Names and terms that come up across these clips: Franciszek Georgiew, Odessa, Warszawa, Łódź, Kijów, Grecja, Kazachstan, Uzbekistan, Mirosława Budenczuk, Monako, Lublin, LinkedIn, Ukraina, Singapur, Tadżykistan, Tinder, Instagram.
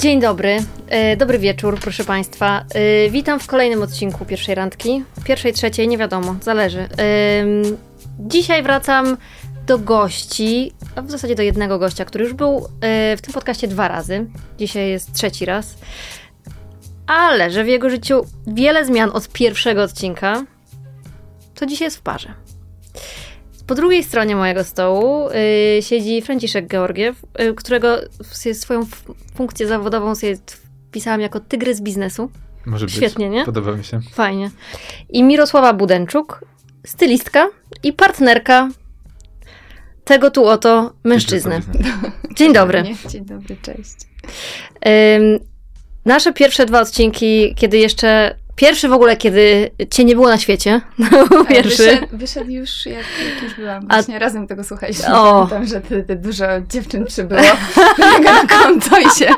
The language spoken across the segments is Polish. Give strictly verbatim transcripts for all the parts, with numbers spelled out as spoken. Dzień dobry, e, dobry wieczór, proszę Państwa. E, witam w kolejnym odcinku pierwszej randki. Pierwszej, trzeciej, nie wiadomo, zależy. E, dzisiaj wracam do gości, a w zasadzie do jednego gościa, który już był e, w tym podcaście dwa razy. Dzisiaj jest trzeci raz. Ale, że w jego życiu wiele zmian od pierwszego odcinka, to dzisiaj jest w parze. Po drugiej stronie mojego stołu yy, siedzi Franciszek Georgiew, yy, którego w, swoją f- funkcję zawodową sobie wpisałam jako tygrys biznesu. Może być. Świetnie, nie? Podoba mi się. Fajnie. I Mirosława Budenczuk, stylistka i partnerka tego tu oto mężczyzny. Dzień dobry. Dzień dobry, cześć. Yy, nasze pierwsze dwa odcinki, kiedy jeszcze... Pierwszy w ogóle, kiedy cię nie było na świecie. No, pierwszy. Wyszedł, wyszedł już, jak, jak już byłam. Właśnie A... razem tego słuchaliśmy. Pamiętam, że te, te dużo dziewczyn przybyło na konto i się...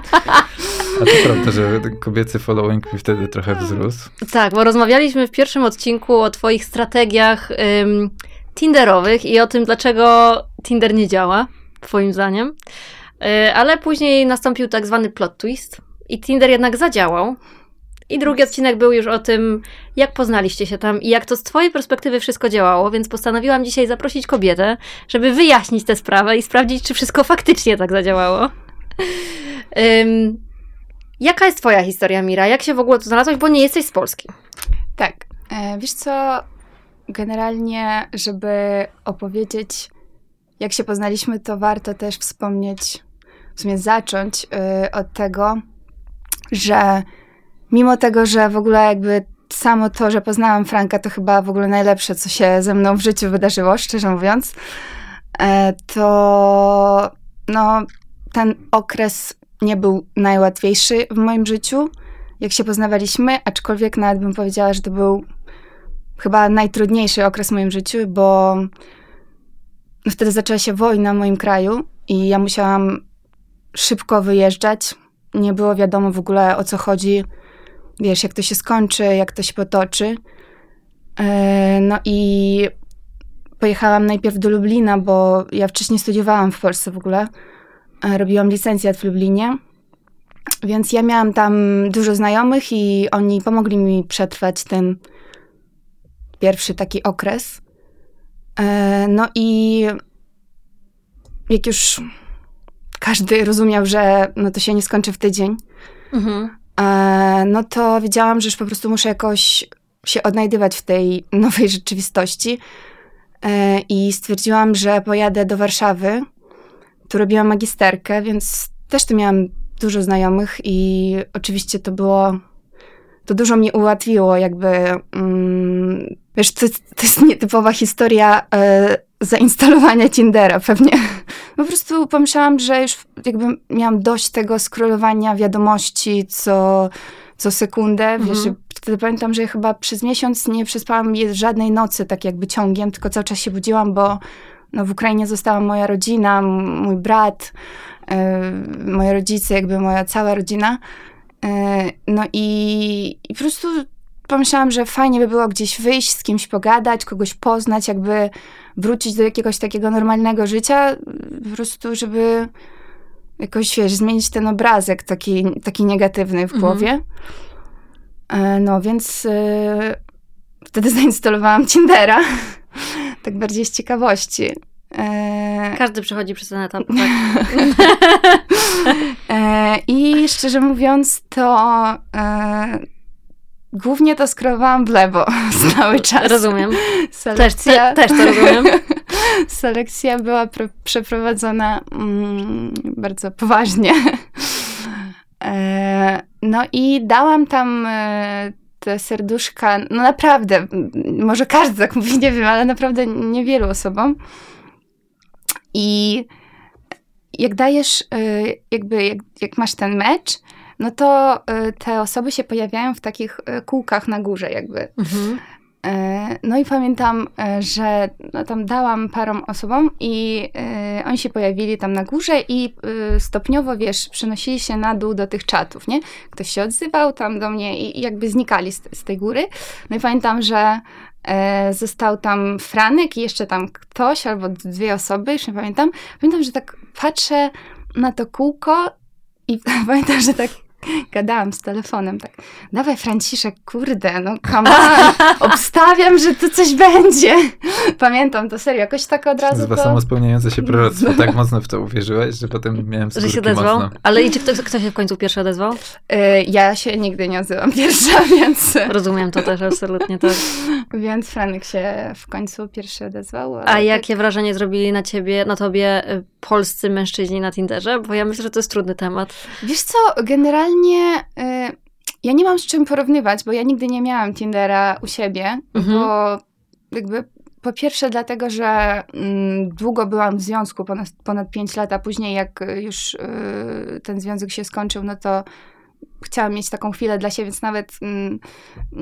A to prawda, że kobiecy following mi wtedy trochę wzrósł. Tak, bo rozmawialiśmy w pierwszym odcinku o twoich strategiach ym, tinderowych i o tym, dlaczego Tinder nie działa, twoim zdaniem. Yy, ale później nastąpił tak zwany plot twist i Tinder jednak zadziałał. I drugi odcinek był już o tym, jak poznaliście się tam i jak to z twojej perspektywy wszystko działało, więc postanowiłam dzisiaj zaprosić kobietę, żeby wyjaśnić tę sprawę i sprawdzić, czy wszystko faktycznie tak zadziałało. Um, jaka jest twoja historia, Mira? Jak się w ogóle tu znalazłaś, bo nie jesteś z Polski? Tak. E, wiesz co, generalnie, żeby opowiedzieć, jak się poznaliśmy, to warto też wspomnieć, w sumie zacząć y, od tego, że mimo tego, że w ogóle jakby samo to, że poznałam Franka, to chyba w ogóle najlepsze, co się ze mną w życiu wydarzyło, szczerze mówiąc, to no, ten okres nie był najłatwiejszy w moim życiu, jak się poznawaliśmy, aczkolwiek nawet bym powiedziała, że to był chyba najtrudniejszy okres w moim życiu, bo wtedy zaczęła się wojna w moim kraju i ja musiałam szybko wyjeżdżać. Nie było wiadomo w ogóle, o co chodzi, wiesz, jak to się skończy, jak to się potoczy. No i pojechałam najpierw do Lublina, bo ja wcześniej studiowałam w Polsce w ogóle. Robiłam licencjat w Lublinie, więc ja miałam tam dużo znajomych i oni pomogli mi przetrwać ten pierwszy taki okres. No i jak już... każdy rozumiał, że no to się nie skończy w tydzień, mhm. e, no to wiedziałam, że już po prostu muszę jakoś się odnajdywać w tej nowej rzeczywistości e, i stwierdziłam, że pojadę do Warszawy, tu robiłam magisterkę, więc też tu miałam dużo znajomych i oczywiście to było, to dużo mi ułatwiło jakby, mm, wiesz, to, to jest nietypowa historia e, zainstalowania Tindera pewnie. Po prostu pomyślałam, że już jakby miałam dość tego scrollowania wiadomości co, co sekundę. Wiesz, mhm. Wtedy pamiętam, że chyba przez miesiąc nie przespałam żadnej nocy tak jakby ciągiem, tylko cały czas się budziłam, bo no, w Ukrainie została moja rodzina, m- mój brat, y- moi rodzice, jakby moja cała rodzina. Y- no i, i po prostu pomyślałam, że fajnie by było gdzieś wyjść, z kimś pogadać, kogoś poznać, jakby wrócić do jakiegoś takiego normalnego życia, po prostu, żeby jakoś, wiesz, zmienić ten obrazek taki, taki negatywny w głowie. Mm-hmm. No, więc yy, wtedy zainstalowałam Tindera, tak bardziej z ciekawości. Yy, Każdy przechodzi przez ten etap. Tak? yy, I szczerze mówiąc, to... Yy, głównie to skrowałam w lewo cały czas. Rozumiem. Selekcja, też, te, też to rozumiem. Selekcja była pre- przeprowadzona mm, bardzo poważnie. E, no i dałam tam e, te serduszka, no naprawdę, może każdy tak mówi, nie wiem, ale naprawdę niewielu osobom. I jak dajesz, e, jakby jak, jak masz ten mecz, no to y, te osoby się pojawiają w takich y, kółkach na górze jakby. Mhm. Y, no i pamiętam, y, że no, tam dałam parom osobom i y, oni się pojawili tam na górze i y, stopniowo, wiesz, przenosili się na dół do tych czatów, nie? Ktoś się odzywał tam do mnie i, i jakby znikali z, z tej góry. No i pamiętam, że y, został tam Franek i jeszcze tam ktoś albo dwie osoby, już nie pamiętam. Pamiętam, że tak patrzę na to kółko I pamiętam, że tak gadałam z telefonem, tak, dawaj Franciszek, kurde, no come on, obstawiam, że to coś będzie. Pamiętam to serio, jakoś tak od razu to... Samo spełniające się proroctwo, tak mocno w to uwierzyłeś, że potem miałem skórki mocno. Że się odezwał? Mocno. Ale i czy ktoś, kto się w końcu pierwszy odezwał? Yy, ja się nigdy nie odzywam pierwsza, więc... Rozumiem to też, absolutnie tak. Więc Franek się w końcu pierwszy odezwał. A tak... jakie wrażenie zrobili na ciebie, na tobie polscy mężczyźni na Tinderze? Bo ja myślę, że to jest trudny temat. Wiesz co, generalnie Nie, y, ja nie mam z czym porównywać, bo ja nigdy nie miałam Tindera u siebie, mhm. bo jakby po pierwsze dlatego, że mm, długo byłam w związku, ponad, ponad pięć lat, a później jak już y, ten związek się skończył, no to chciałam mieć taką chwilę dla siebie, więc nawet mm,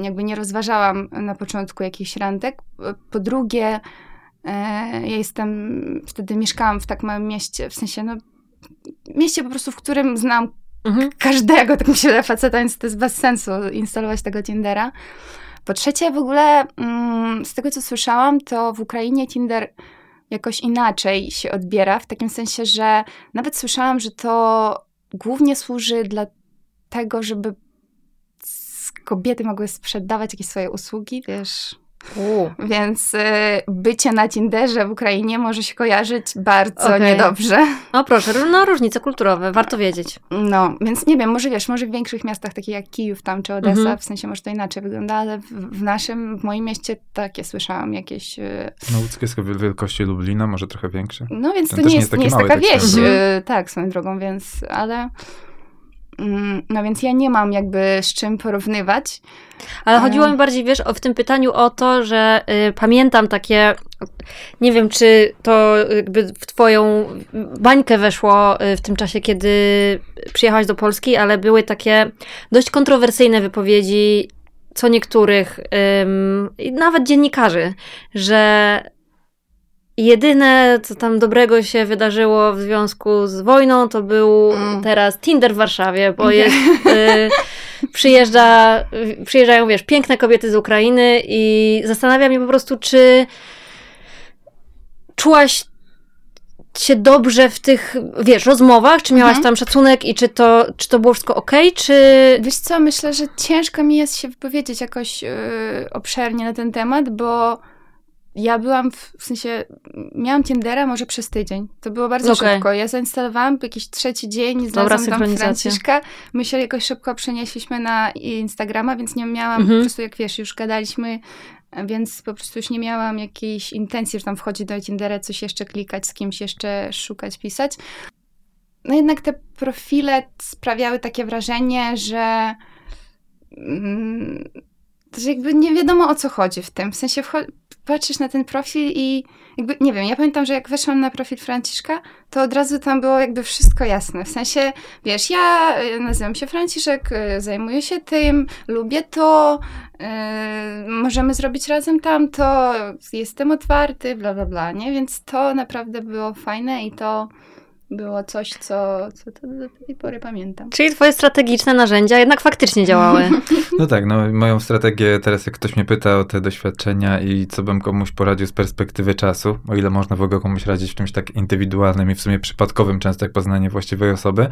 jakby nie rozważałam na początku jakichś randek. Po drugie, y, ja jestem, wtedy mieszkałam w tak małym mieście, w sensie no mieście po prostu, w którym znam Mhm. każdego, tak mi się wydaje, faceta, więc to jest bez sensu instalować tego Tindera. Po trzecie, w ogóle mm, z tego, co słyszałam, to w Ukrainie Tinder jakoś inaczej się odbiera, w takim sensie, że nawet słyszałam, że to głównie służy dla tego, żeby kobiety mogły sprzedawać jakieś swoje usługi, wiesz... U. Więc y, bycie na Tinderze w Ukrainie może się kojarzyć bardzo okay. niedobrze. O proszę, no różnice kulturowe, warto wiedzieć. No, więc nie wiem, może wiesz, może w większych miastach, takich jak Kijów tam czy Odessa, mhm. w sensie może to inaczej wygląda, ale w, w naszym, w moim mieście takie słyszałam jakieś... Y... No Łódzkie jest wielkości Lublina, może trochę większe. No więc Ten to nie jest, nie jest, nie jest taka wieś, mhm. y, tak swoją drogą, więc, ale... No więc ja nie mam jakby z czym porównywać. Ale chodziło mi bardziej, wiesz, o, w tym pytaniu o to, że y, pamiętam takie, nie wiem, czy to jakby w twoją bańkę weszło w tym czasie, kiedy przyjechałaś do Polski, ale były takie dość kontrowersyjne wypowiedzi co niektórych, y, nawet dziennikarzy, że... Jedyne, co tam dobrego się wydarzyło w związku z wojną, to był mm. teraz Tinder w Warszawie, bo jest, y, przyjeżdża, przyjeżdżają, wiesz, piękne kobiety z Ukrainy i zastanawia mnie po prostu, czy czułaś się dobrze w tych, wiesz, rozmowach, czy miałaś mhm. tam szacunek i czy to, czy to było wszystko okej, okay, czy... Wiesz co, myślę, że ciężko mi jest się wypowiedzieć jakoś yy, obszernie na ten temat, bo... Ja byłam, w, w sensie, miałam Tindera może przez tydzień. To było bardzo okay. szybko. Ja zainstalowałam jakiś trzeci dzień, znalazłam tam Franciszka. My się jakoś szybko przenieśliśmy na Instagrama, więc nie miałam, mhm. po prostu jak wiesz, już gadaliśmy, więc po prostu już nie miałam jakiejś intencji, że tam wchodzić do Tindera, coś jeszcze klikać, z kimś jeszcze szukać, pisać. No jednak te profile sprawiały takie wrażenie, że... Mm, to, że jakby nie wiadomo, o co chodzi w tym. W sensie wcho- patrzysz na ten profil i jakby, nie wiem, ja pamiętam, że jak weszłam na profil Franciszka, to od razu tam było jakby wszystko jasne. W sensie, wiesz, ja nazywam się Franciszek, zajmuję się tym, lubię to, yy, możemy zrobić razem tamto, jestem otwarty, bla, bla, bla, nie? Więc to naprawdę było fajne i to... Było coś, co, co to do tej pory pamiętam. Czyli twoje strategiczne narzędzia jednak faktycznie działały. No tak, no moją strategię teraz, jak ktoś mnie pyta o te doświadczenia i co bym komuś poradził z perspektywy czasu, o ile można w ogóle komuś radzić w czymś tak indywidualnym i w sumie przypadkowym, często jak poznanie właściwej osoby,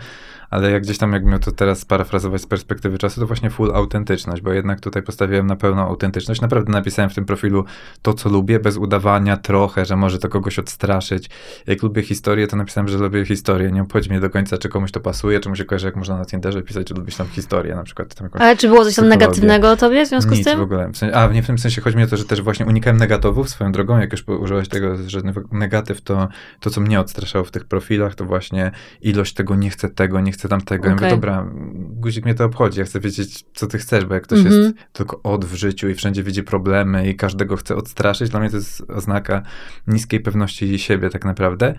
ale jak gdzieś tam, jak miał to teraz sparafrazować z perspektywy czasu, to właśnie full autentyczność, bo jednak tutaj postawiłem na pełną autentyczność. Naprawdę napisałem w tym profilu to, co lubię, bez udawania trochę, że może to kogoś odstraszyć. Jak lubię historię, to napisałem, że lubię historię. Nie obchodzi mnie do końca, czy komuś to pasuje, czy mu się kojarzy, jak można na Tinderze pisać, czy lubisz tam historię, na przykład. Tam Ale czy było coś tam negatywnego o tobie w związku Nic, z tym? Nic w ogóle. W sensie, a nie w tym sensie, chodzi mi o to, że też właśnie unikałem negatywów swoją drogą, jak już użyłaś tego, że negatyw, to to, co mnie odstraszało w tych profilach, to właśnie ilość tego nie chcę tego, nie chcę tamtego. Okay. Ja mówię, dobra, guzik mnie to obchodzi, ja chcę wiedzieć, co ty chcesz, bo jak ktoś mm-hmm. jest tylko od w życiu i wszędzie widzi problemy i każdego chce odstraszyć, dla mnie to jest oznaka niskiej pewności siebie tak naprawdę.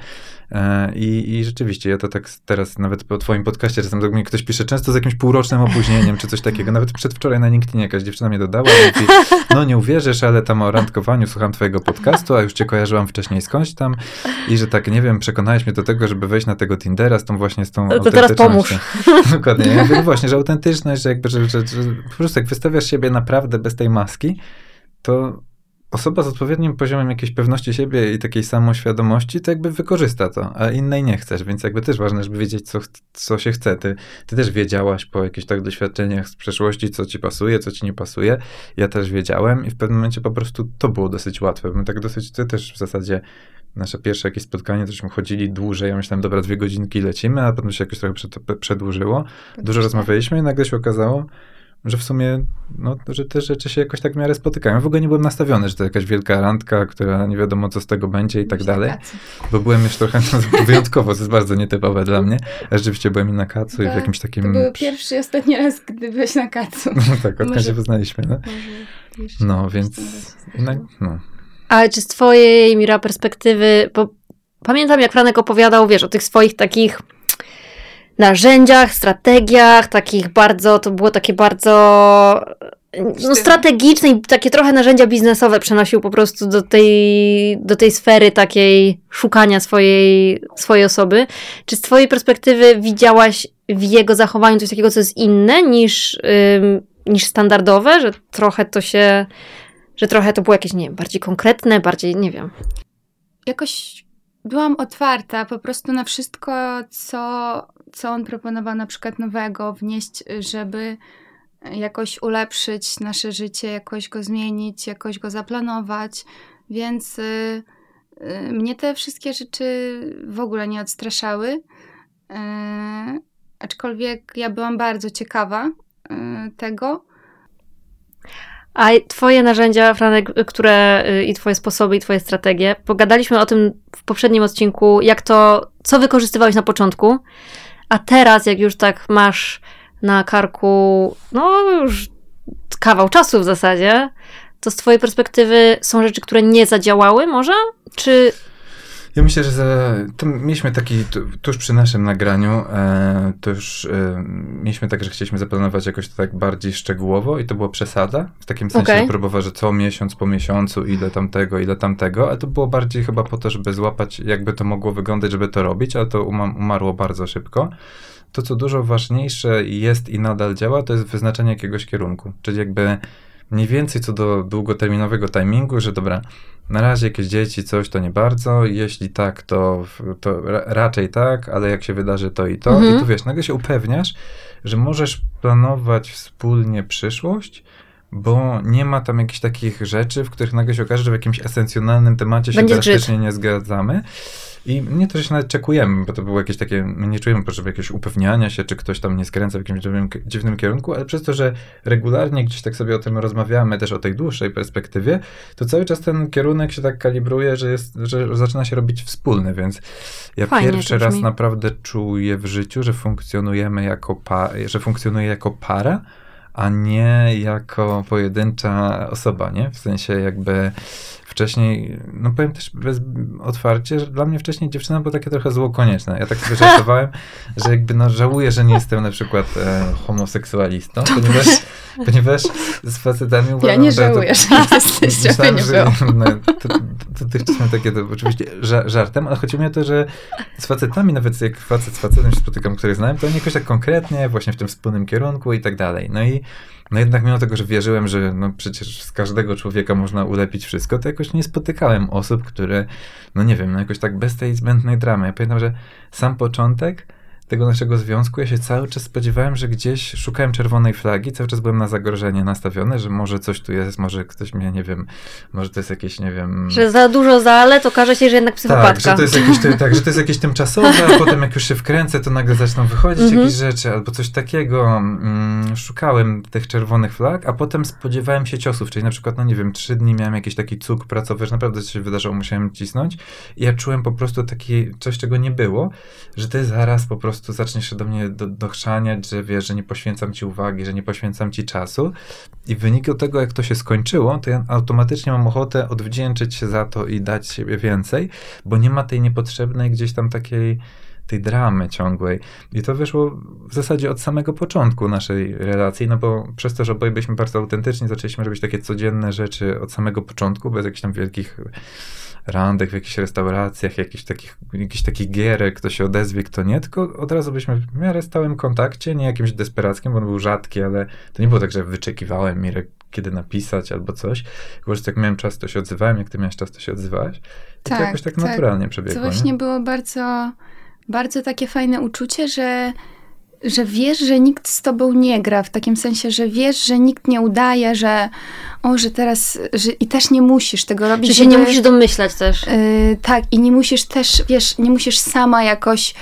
E, i I rzeczywiście, ja to tak teraz nawet po twoim podcaście czasem do mnie ktoś pisze, często z jakimś półrocznym opóźnieniem, czy coś takiego. Nawet przedwczoraj na LinkedInie jakaś dziewczyna mnie dodała i mówi, no nie uwierzysz, ale tam o randkowaniu słucham twojego podcastu, a już cię kojarzyłam wcześniej skądś tam i że tak, nie wiem, przekonałeś mnie do tego, żeby wejść na tego Tindera z tą właśnie, z tą autentycznością. To teraz pomóż. Dokładnie. Ja mówię, właśnie, że autentyczność, że jakby, że, że, że po prostu jak wystawiasz siebie naprawdę bez tej maski, to... osoba z odpowiednim poziomem jakiejś pewności siebie i takiej samoświadomości, to jakby wykorzysta to, a innej nie chcesz, więc jakby też ważne, żeby wiedzieć, co, co się chce. Ty, ty też wiedziałaś po jakichś tak doświadczeniach z przeszłości, co ci pasuje, co ci nie pasuje. Ja też wiedziałem i w pewnym momencie po prostu to było dosyć łatwe. My tak dosyć, ty też w zasadzie nasze pierwsze jakieś spotkanie, tośmy chodzili dłużej, ja myślałem, dobra, dwie godzinki lecimy, a potem się jakoś trochę przedłużyło. Dużo rozmawialiśmy i nagle się okazało, że w sumie, no, że te rzeczy się jakoś tak w miarę spotykają. W ogóle nie byłem nastawiony, że to jakaś wielka randka, która nie wiadomo, co z tego będzie i tak dalej, bo byłem już trochę no, wyjątkowo, to jest bardzo nietypowe dla mnie. A rzeczywiście byłem i na kacu tak, i w jakimś takim... To był pierwszy i ostatni raz, gdy byłeś na kacu. No tak, odkąd może... się poznaliśmy, no. No, więc... No. Ale czy z twojej, Mira, perspektywy, bo pamiętam, jak Franek opowiadał, wiesz, o tych swoich takich... narzędziach, strategiach, takich bardzo, to było takie bardzo no, strategiczne i takie trochę narzędzia biznesowe przenosił po prostu do tej, do tej sfery takiej szukania swojej, swojej osoby. Czy z twojej perspektywy widziałaś w jego zachowaniu coś takiego, co jest inne niż, ym, niż standardowe, że trochę to się, że trochę to było jakieś, nie wiem, bardziej konkretne, bardziej, nie wiem. Jakoś byłam otwarta po prostu na wszystko, co, co on proponował na przykład nowego wnieść, żeby jakoś ulepszyć nasze życie, jakoś go zmienić, jakoś go zaplanować, więc y, y, mnie te wszystkie rzeczy w ogóle nie odstraszały, y, aczkolwiek ja byłam bardzo ciekawa y, tego. A twoje narzędzia, Franek, które i twoje sposoby, i twoje strategie, pogadaliśmy o tym w poprzednim odcinku, jak to, co wykorzystywałeś na początku, a teraz, jak już tak masz na karku, no już kawał czasu w zasadzie, to z twojej perspektywy są rzeczy, które nie zadziałały może? Czy... Ja myślę, że za, mieliśmy taki, tuż przy naszym nagraniu, e, to już e, mieliśmy tak, że chcieliśmy zaplanować jakoś to tak bardziej szczegółowo i to była przesada. W takim sensie okay. próbowa, że co miesiąc, po miesiącu, ile tamtego, ile tamtego, ale to było bardziej chyba po to, żeby złapać, jakby to mogło wyglądać, żeby to robić, ale to um- umarło bardzo szybko. To, co dużo ważniejsze jest i nadal działa, to jest wyznaczenie jakiegoś kierunku, czyli jakby... Mniej więcej co do długoterminowego timingu, że dobra, na razie jakieś dzieci, coś to nie bardzo, jeśli tak, to, to ra- raczej tak, ale jak się wydarzy to i to. Mhm. I tu wiesz, nagle się upewniasz, że możesz planować wspólnie przyszłość, bo nie ma tam jakichś takich rzeczy, w których nagle się okaże, że w jakimś esencjonalnym temacie się drastycznie nie zgadzamy. I nie to, że się nawet czekujemy, bo to było jakieś takie, my nie czujemy potrzeby jakiegoś upewniania się, czy ktoś tam nie skręca w jakimś dziwnym, dziwnym kierunku, ale przez to, że regularnie gdzieś tak sobie o tym rozmawiamy, też o tej dłuższej perspektywie, to cały czas ten kierunek się tak kalibruje, że, jest, że zaczyna się robić wspólny, więc ja Fajnie, pierwszy raz mi... naprawdę czuję w życiu, że funkcjonujemy jako pa- że funkcjonuje jako para, a nie jako pojedyncza osoba, nie? W sensie jakby wcześniej, no powiem też bez otwarcie, że dla mnie wcześniej dziewczyna była takie trochę zło konieczne. Ja tak sobie żartowałem, że jakby no żałuję, że nie jestem na przykład e, homoseksualistą, ponieważ, ponieważ z facetami uważam... Ja nie żałuję, że nie jesteś, żeby nie było. Dotychczas miałem takie to oczywiście żartem, ale chodziło mi o to, że z facetami, nawet jak facet z facetem się spotykam, który znałem, to oni jakoś tak konkretnie, właśnie w tym wspólnym kierunku i tak dalej. No i No jednak mimo tego, że wierzyłem, że no przecież z każdego człowieka można ulepić wszystko, to jakoś nie spotykałem osób, które, no nie wiem, no jakoś tak bez tej zbędnej dramy. Ja pamiętam, że sam początek tego naszego związku, ja się cały czas spodziewałem, że gdzieś szukałem czerwonej flagi, cały czas byłem na zagrożenie nastawiony, że może coś tu jest, może ktoś mnie, nie wiem, może to jest jakieś, nie wiem... Że za dużo zalet, okaże się, że jednak psychopatka. Tak, że to jest jakieś, ty, tak, że to jest jakieś tymczasowe, a potem jak już się wkręcę, to nagle zaczną wychodzić mm-hmm. jakieś rzeczy, albo coś takiego. Mm, szukałem tych czerwonych flag, a potem spodziewałem się ciosów, czyli na przykład, no nie wiem, trzy dni miałem jakiś taki cuk pracowy, że naprawdę coś się wydarzyło, musiałem cisnąć i ja czułem po prostu takie coś, czego nie było, że ty zaraz po prostu to zaczniesz się do mnie do, dochrzaniać, że wiesz, że nie poświęcam ci uwagi, że nie poświęcam ci czasu i w wyniku tego, jak to się skończyło, to ja automatycznie mam ochotę odwdzięczyć się za to i dać siebie więcej, bo nie ma tej niepotrzebnej gdzieś tam takiej tej dramy ciągłej. I to wyszło w zasadzie od samego początku naszej relacji, no bo przez to, że oboje byliśmy bardzo autentyczni, zaczęliśmy robić takie codzienne rzeczy od samego początku, bez jakichś tam wielkich randek w jakichś restauracjach, jakichś takich, jakichś takich gierek, kto się odezwie, kto nie, tylko od razu byliśmy w miarę stałym kontakcie, nie jakimś desperackim, bo on był rzadki, ale to nie było tak, że wyczekiwałem Mirek, kiedy napisać albo coś. Po prostu jak miałem czas, to się odzywałem, jak ty miałeś czas, to się odzywałaś. I tak, to jakoś tak, tak naturalnie przebiegło. To właśnie nie? było bardzo, bardzo takie fajne uczucie, że, że wiesz, że nikt z tobą nie gra, w takim sensie, że wiesz, że nikt nie udaje, że o, że teraz, że i też nie musisz tego robić. Że się nie musisz jest, domyślać też. Yy, tak, i nie musisz też, wiesz, nie musisz sama jakoś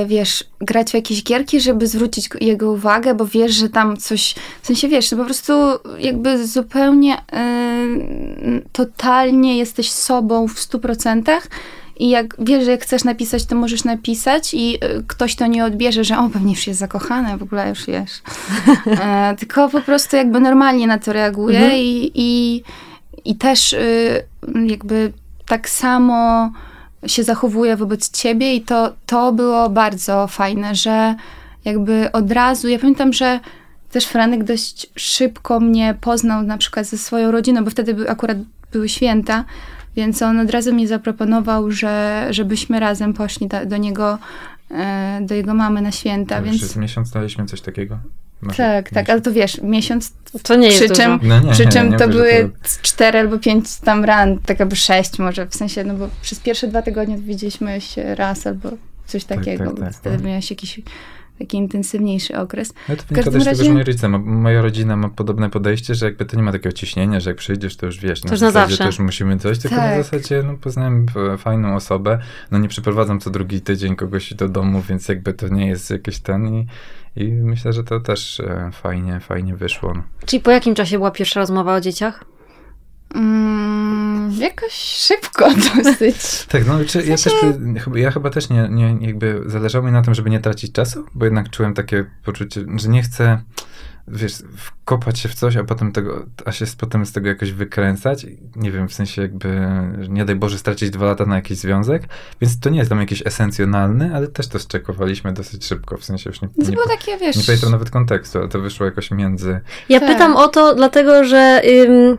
Yy, wiesz, grać w jakieś gierki, żeby zwrócić jego uwagę, bo wiesz, że tam coś, w sensie wiesz, to po prostu jakby zupełnie yy, totalnie jesteś sobą w stu procentach i jak wiesz, że jak chcesz napisać, to możesz napisać i yy, ktoś to nie odbierze, że o, pewnie już jest zakochany, w ogóle już wiesz. Yy, tylko po prostu jakby normalnie na to reaguje mhm. i, i, i też yy, jakby tak samo się zachowuje wobec ciebie i to, to było bardzo fajne, że jakby od razu, ja pamiętam, że też Franek dość szybko mnie poznał na przykład ze swoją rodziną, bo wtedy by, akurat były święta, więc on od razu mi zaproponował, że, żebyśmy razem poszli do, do niego, do jego mamy na święta. Ale więc przez miesiąc daliśmy coś takiego. Może tak, miesiąc. Tak, ale to wiesz, miesiąc, to nie jest przy czym, no nie, przy czym nie, nie to nie były cztery albo pięć tam ran, tak jakby sześć może, w sensie, no bo przez pierwsze dwa tygodnie widzieliśmy się raz albo coś takiego, tak, tak, tak, wtedy tak. Miałeś jakiś taki intensywniejszy okres. No to wynika też razie... tego, że moi rodzice, ma, moja rodzina ma podobne podejście, że jakby to nie ma takiego ciśnienia, że jak przyjdziesz, to już wiesz, na zasadzie zawsze. To już musimy coś, tylko tak. Na zasadzie no, poznałem fajną osobę, no nie przyprowadzam co drugi tydzień kogoś do domu, więc jakby to nie jest jakiś ten i, i myślę, że to też fajnie, fajnie wyszło. Czyli po jakim czasie była pierwsza rozmowa o dzieciach? Mm, jakoś szybko dosyć. Tak, no czy ja, też, ja chyba też nie, nie, jakby zależało mi na tym, żeby nie tracić czasu, bo jednak czułem takie poczucie, że nie chcę, wiesz, wkopać się w coś, a potem tego, a się potem z tego jakoś wykręcać. Nie wiem, w sensie jakby, nie daj Boże, stracić dwa lata na jakiś związek, więc to nie jest tam jakiś esencjonalny, ale też to szczekowaliśmy dosyć szybko, w sensie już nie, nie, było takie, wiesz... nie pamiętam nawet kontekstu, ale to wyszło jakoś między... Ja tak. pytam o to, dlatego, że... Ym...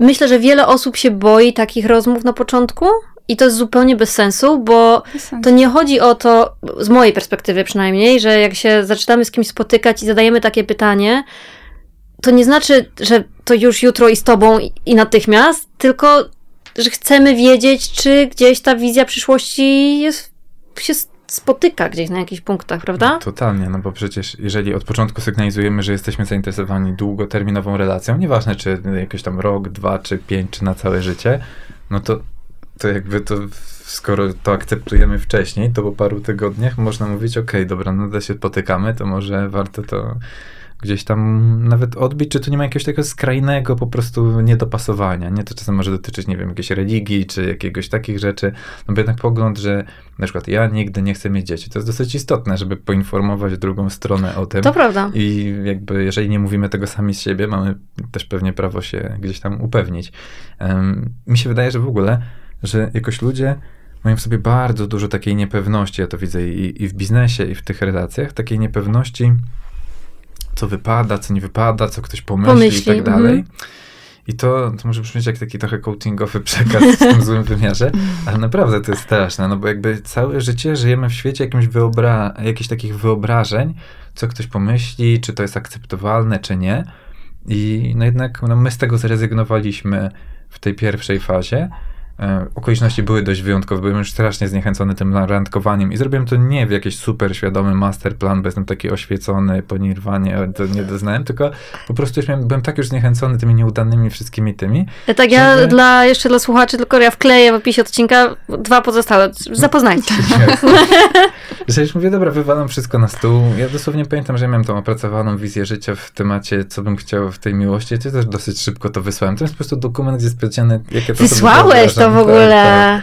Myślę, że wiele osób się boi takich rozmów na początku i to jest zupełnie bez sensu, bo to nie chodzi o to, z mojej perspektywy przynajmniej, że jak się zaczynamy z kimś spotykać i zadajemy takie pytanie, to nie znaczy, że to już jutro i z tobą i natychmiast, tylko, że chcemy wiedzieć, czy gdzieś ta wizja przyszłości jest, się spotyka gdzieś na jakichś punktach, prawda? Totalnie, no bo przecież jeżeli od początku sygnalizujemy, że jesteśmy zainteresowani długoterminową relacją, nieważne czy jakiś tam rok, dwa, czy pięć, czy na całe życie, no to, to jakby to, skoro to akceptujemy wcześniej, to po paru tygodniach można mówić, okej, okay, dobra, no to się spotykamy, to może warto to gdzieś tam nawet odbić, czy tu nie ma jakiegoś takiego skrajnego po prostu niedopasowania, nie? To czasem może dotyczyć, nie wiem, jakiejś religii, czy jakiegoś takich rzeczy, no bo jednak pogląd, że na przykład ja nigdy nie chcę mieć dzieci, to jest dosyć istotne, żeby poinformować drugą stronę o tym. To prawda. I jakby, jeżeli nie mówimy tego sami z siebie, mamy też pewnie prawo się gdzieś tam upewnić. Um, mi się wydaje, że w ogóle, że jakoś ludzie mają w sobie bardzo dużo takiej niepewności, ja to widzę i, i w biznesie, i w tych relacjach, takiej niepewności, co wypada, co nie wypada, co ktoś pomyśli, pomyśli. i tak dalej. Mm. I to, to może brzmieć jak taki trochę coachingowy przekaz w tym złym wymiarze, ale naprawdę to jest straszne, no bo jakby całe życie żyjemy w świecie jakimś wyobra- jakichś takich wyobrażeń, co ktoś pomyśli, czy to jest akceptowalne, czy nie. I no jednak no my z tego zrezygnowaliśmy w tej pierwszej fazie. Okoliczności były dość wyjątkowe, byłem już strasznie zniechęcony tym randkowaniem i zrobiłem to nie w jakiś super świadomy masterplan, bo jestem taki oświecony, po nirwanie, to nie doznałem, tylko po prostu już miałem, byłem tak już zniechęcony tymi nieudanymi wszystkimi tymi. Tak, ja my... dla, jeszcze dla słuchaczy, tylko ja wkleję w opisie odcinka dwa pozostałe, zapoznajcie. Że już mówię, dobra, wywalam wszystko na stół. Ja dosłownie pamiętam, że miałem tą opracowaną wizję życia w temacie, co bym chciał w tej miłości, to też dosyć szybko to wysłałem. To jest po prostu dokument, gdzie jest powiedziane, jakie to wysłałeś to w ogóle.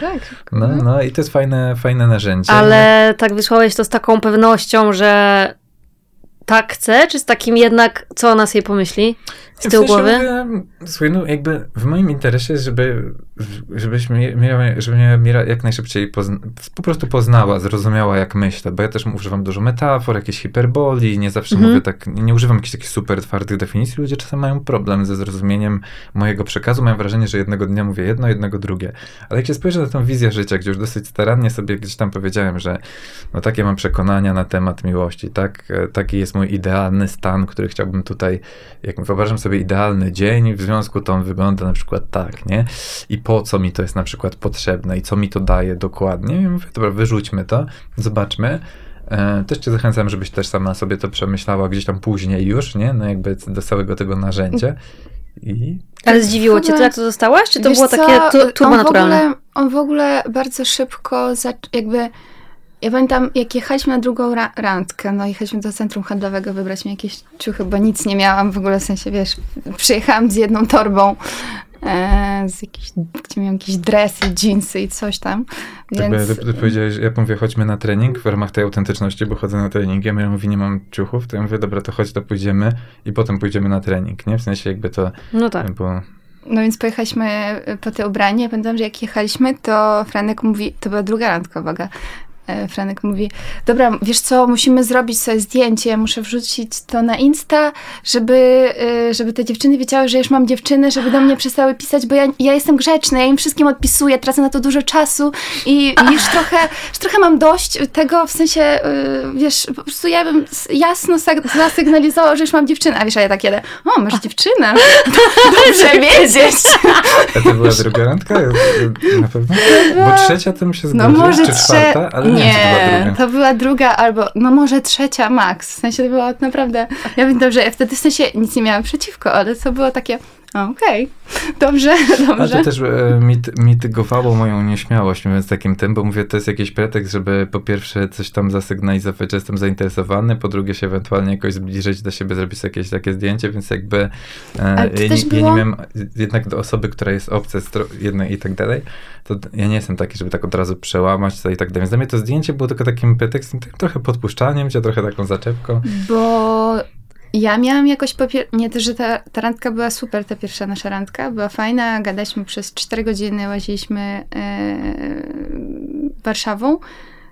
Tak, tak. No, no i to jest fajne, fajne narzędzie. Ale no. Tak wysłałeś to z taką pewnością, że tak chce, czy z takim jednak, co ona sobie pomyśli z tyłu w sensie, głowy? Słuchaj, no jakby w moim interesie, żeby, żebyśmy, żeby mnie Mira jak najszybciej pozna, po prostu poznała, zrozumiała jak myślę, bo ja też używam dużo metafor, jakiejś hiperboli, nie zawsze mhm. mówię tak, nie używam jakichś takich super twardych definicji, ludzie czasem mają problem ze zrozumieniem mojego przekazu, mają wrażenie, że jednego dnia mówię jedno, jednego drugie, ale jak się spojrzę na tą wizję życia, gdzie już dosyć starannie sobie gdzieś tam powiedziałem, że no takie mam przekonania na temat miłości, tak, taki jest mój idealny stan, który chciałbym tutaj, jak wyobrażam sobie idealny dzień, w związku to on wygląda na przykład tak, nie? I po co mi to jest na przykład potrzebne i co mi to daje dokładnie? I mówię, dobra, wyrzućmy to, zobaczmy. E, też cię zachęcam, żebyś też sama sobie to przemyślała gdzieś tam później już, nie? No jakby do całego tego narzędzia. I... Ale zdziwiło cię to, jak to dostałaś? Czy to wiesz było takie tu, turbo naturalne? On, on w ogóle bardzo szybko za, jakby... Ja pamiętam, jak jechaliśmy na drugą ra- randkę, no jechaliśmy do centrum handlowego wybrać mi jakieś ciuchy, bo nic nie miałam w ogóle, w sensie, wiesz, przyjechałam z jedną torbą, e, z jakiejś, gdzie miałam jakieś dresy, dżinsy i coś tam, więc... Tak, ty powiedziałeś, ja mówię, chodźmy na trening w ramach tej autentyczności, bo chodzę na trening, ja mówię, nie mam ciuchów, to ja mówię, dobra, to chodź, to pójdziemy i potem pójdziemy na trening, nie? W sensie jakby to... No tak. Bo... No więc pojechaliśmy po te ubranie, pamiętam, że jak jechaliśmy, to Franek mówi, to była druga randka, uwaga, Franek mówi, dobra, wiesz co, musimy zrobić sobie zdjęcie, muszę wrzucić to na Insta, żeby, żeby te dziewczyny wiedziały, że już mam dziewczynę, żeby do mnie przestały pisać, bo ja, ja jestem grzeczny, ja im wszystkim odpisuję, tracę na to dużo czasu i, i już, trochę, już trochę mam dość tego, w sensie, wiesz, po prostu ja bym jasno zasygnalizowała, że już mam dziewczynę, a wiesz, a ja tak jedę, o, masz dziewczynę, dobrze wiedzieć. A to była druga randka? Na pewno? Bo trzecia to mi się zgodzi, no może czy czwarta, ale nie, to była druga albo, no może trzecia max, w sensie to było naprawdę, ja wiem dobrze, ja wtedy w sensie nic nie miałam przeciwko, ale to było takie, okej, okay, dobrze, dobrze. Ale to też e, mit, mitygowało moją nieśmiałość, mówiąc takim tym, bo mówię, to jest jakiś pretekst, żeby po pierwsze coś tam zasygnalizować, że jestem zainteresowany, po drugie się ewentualnie jakoś zbliżyć do siebie, zrobić jakieś takie zdjęcie, więc jakby e, ja, nie, było... ja nie miałem jednak do osoby, która jest obca, jednej i tak dalej, to ja nie jestem taki, żeby tak od razu przełamać to i tak dalej. Więc dla mnie to zdjęcie było tylko takim pretekstem, tak trochę podpuszczaniem cię, trochę taką zaczepką. Bo... Ja miałam jakoś, popier- nie to, że ta, ta randka była super, ta pierwsza nasza randka, była fajna, gadaliśmy przez cztery godziny, łaziliśmy yy, Warszawą,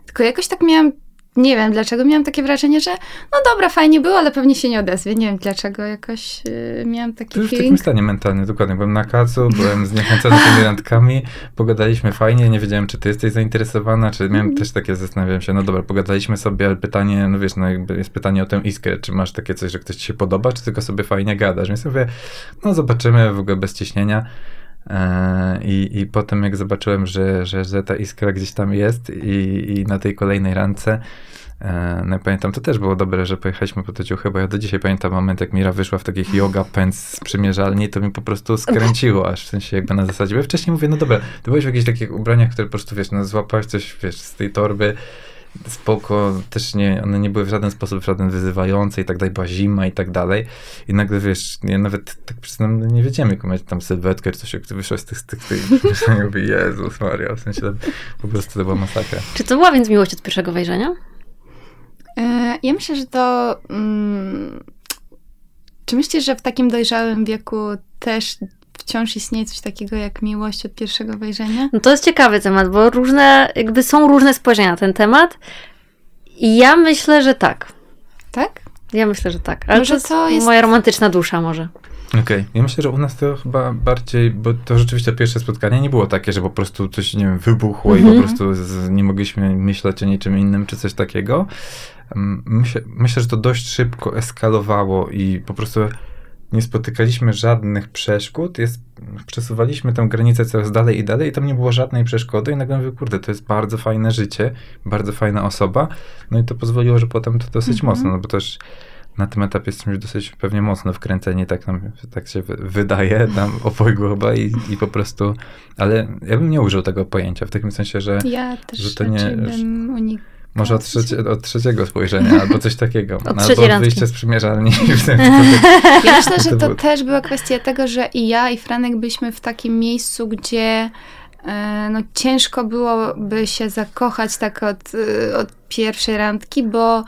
tylko jakoś tak miałam, nie wiem dlaczego, miałam takie wrażenie, że no dobra, fajnie było, ale pewnie się nie odezwie, nie wiem dlaczego, jakoś yy, miałam taki feeling. W takim stanie mentalnie, dokładnie, byłem na kacu, byłem zniechęcony tymi randkami, pogadaliśmy fajnie, nie wiedziałem, czy ty jesteś zainteresowana, czy miałem też takie, zastanawiałem się, no dobra, pogadaliśmy sobie, ale pytanie, no wiesz, no jakby jest pytanie o tę iskrę, czy masz takie coś, że ktoś ci się podoba, czy tylko sobie fajnie gadasz, więc sobie, no zobaczymy, w ogóle bez ciśnienia. I, I potem jak zobaczyłem, że, że, że ta iskra gdzieś tam jest i, i na tej kolejnej randce, no pamiętam, to też było dobre, że pojechaliśmy po te ciuchy, bo ja do dzisiaj pamiętam moment, jak Mira wyszła w takich yoga pants z przymierzalni, to mi po prostu skręciło, aż w sensie jakby na zasadzie, bo ja wcześniej mówię, no dobra, ty byłeś w jakichś takich ubraniach, które po prostu, wiesz, no złapałeś coś, wiesz, z tej torby, spoko, też nie, one nie były w żaden sposób w żaden wyzywające i tak dalej, była zima i tak dalej. I nagle, wiesz, ja nawet tak przyznam, nie wiedziałem, jaką mieć tam sylwetkę, czy coś, jak wyszłaś z tych, tych, tych, tych mówię, Jezus Maria, w sensie tam, po prostu to była masakra. Czy to była więc miłość od pierwszego wejrzenia? Yy, ja myślę, że to... Mm, czy myślisz, że w takim dojrzałym wieku też wciąż istnieje coś takiego jak miłość od pierwszego wejrzenia? No to jest ciekawy temat, bo różne, jakby są różne spojrzenia na ten temat i ja myślę, że tak. Tak? Ja myślę, że tak. Ale może to jest, to jest moja romantyczna dusza może. Okej. Okay. Ja myślę, że u nas to chyba bardziej, bo to rzeczywiście pierwsze spotkanie nie było takie, że po prostu coś, nie wiem, wybuchło mm-hmm. i po prostu z, nie mogliśmy myśleć o niczym innym, czy coś takiego. Myślę, myślę, że to dość szybko eskalowało i po prostu nie spotykaliśmy żadnych przeszkód, jest, przesuwaliśmy tę granicę coraz dalej i dalej i tam nie było żadnej przeszkody i nagle mówię, kurde, to jest bardzo fajne życie, bardzo fajna osoba, no i to pozwoliło, że potem to dosyć mm-hmm. mocno, no bo też na tym etapie jesteśmy już dosyć pewnie mocno wkręceni, tak nam, tak się wydaje, nam opojgło chyba i, i po prostu, ale ja bym nie użył tego pojęcia, w takim sensie, że... Ja też że to nie, bym unikał. Może od, trzecie, od trzeciego spojrzenia, albo coś takiego. Od albo od wyjścia z przymierzalni. Ja myślę, że to też była kwestia tego, że i ja, i Franek byliśmy w takim miejscu, gdzie no, ciężko byłoby się zakochać tak od, od pierwszej randki, bo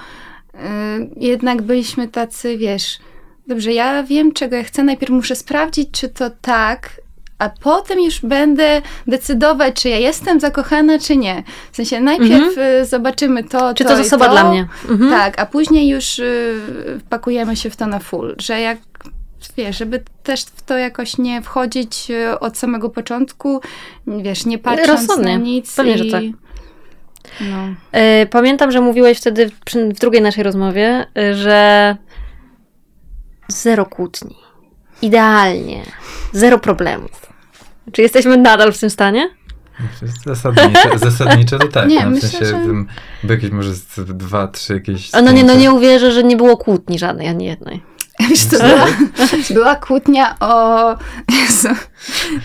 jednak byliśmy tacy, wiesz, dobrze, ja wiem, czego ja chcę, najpierw muszę sprawdzić, czy to tak, a potem już będę decydować, czy ja jestem zakochana, czy nie. W sensie najpierw mhm. zobaczymy to, czy to, to jest osoba to. dla mnie. Mhm. Tak, a później już pakujemy się w to na full, że jak wiesz, żeby też w to jakoś nie wchodzić od samego początku, wiesz, nie patrząc Rozsądnie. na nic. Pewnie, że tak. No. Pamiętam, że mówiłeś wtedy w drugiej naszej rozmowie, że zero kłótni. Idealnie. Zero problemów. Czy jesteśmy nadal w tym stanie? Zasadnicze, zasadnicze to tak. Nie, no, w myślę, sensie, że... by jakieś może dwa, trzy jakieś... O, no nie, no nie uwierzę, że nie było kłótni żadnej, ani jednej. Wiesz, to była, była kłótnia o... Jezu.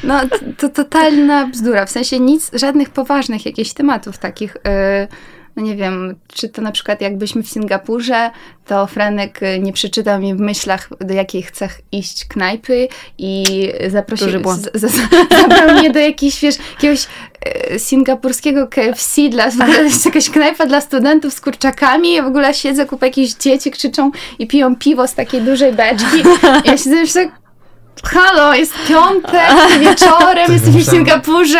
No, to totalna bzdura. W sensie nic, żadnych poważnych jakichś tematów takich... Yy, no nie wiem, czy to na przykład jak byliśmy w Singapurze, to Franek nie przeczytał mi w myślach, do jakiej chcę iść knajpy i zaprosił, z, z, z, zabrał mnie do jakiejś, wiesz, jakiegoś e, singapurskiego K F C, dla, w ogóle jest jakaś knajpa dla studentów z kurczakami, ja w ogóle siedzę, kupa jakichś dzieci krzyczą i piją piwo z takiej dużej beczki. Ja siedzę już tak, halo, jest piątek, wieczorem, to jesteśmy w Singapurze,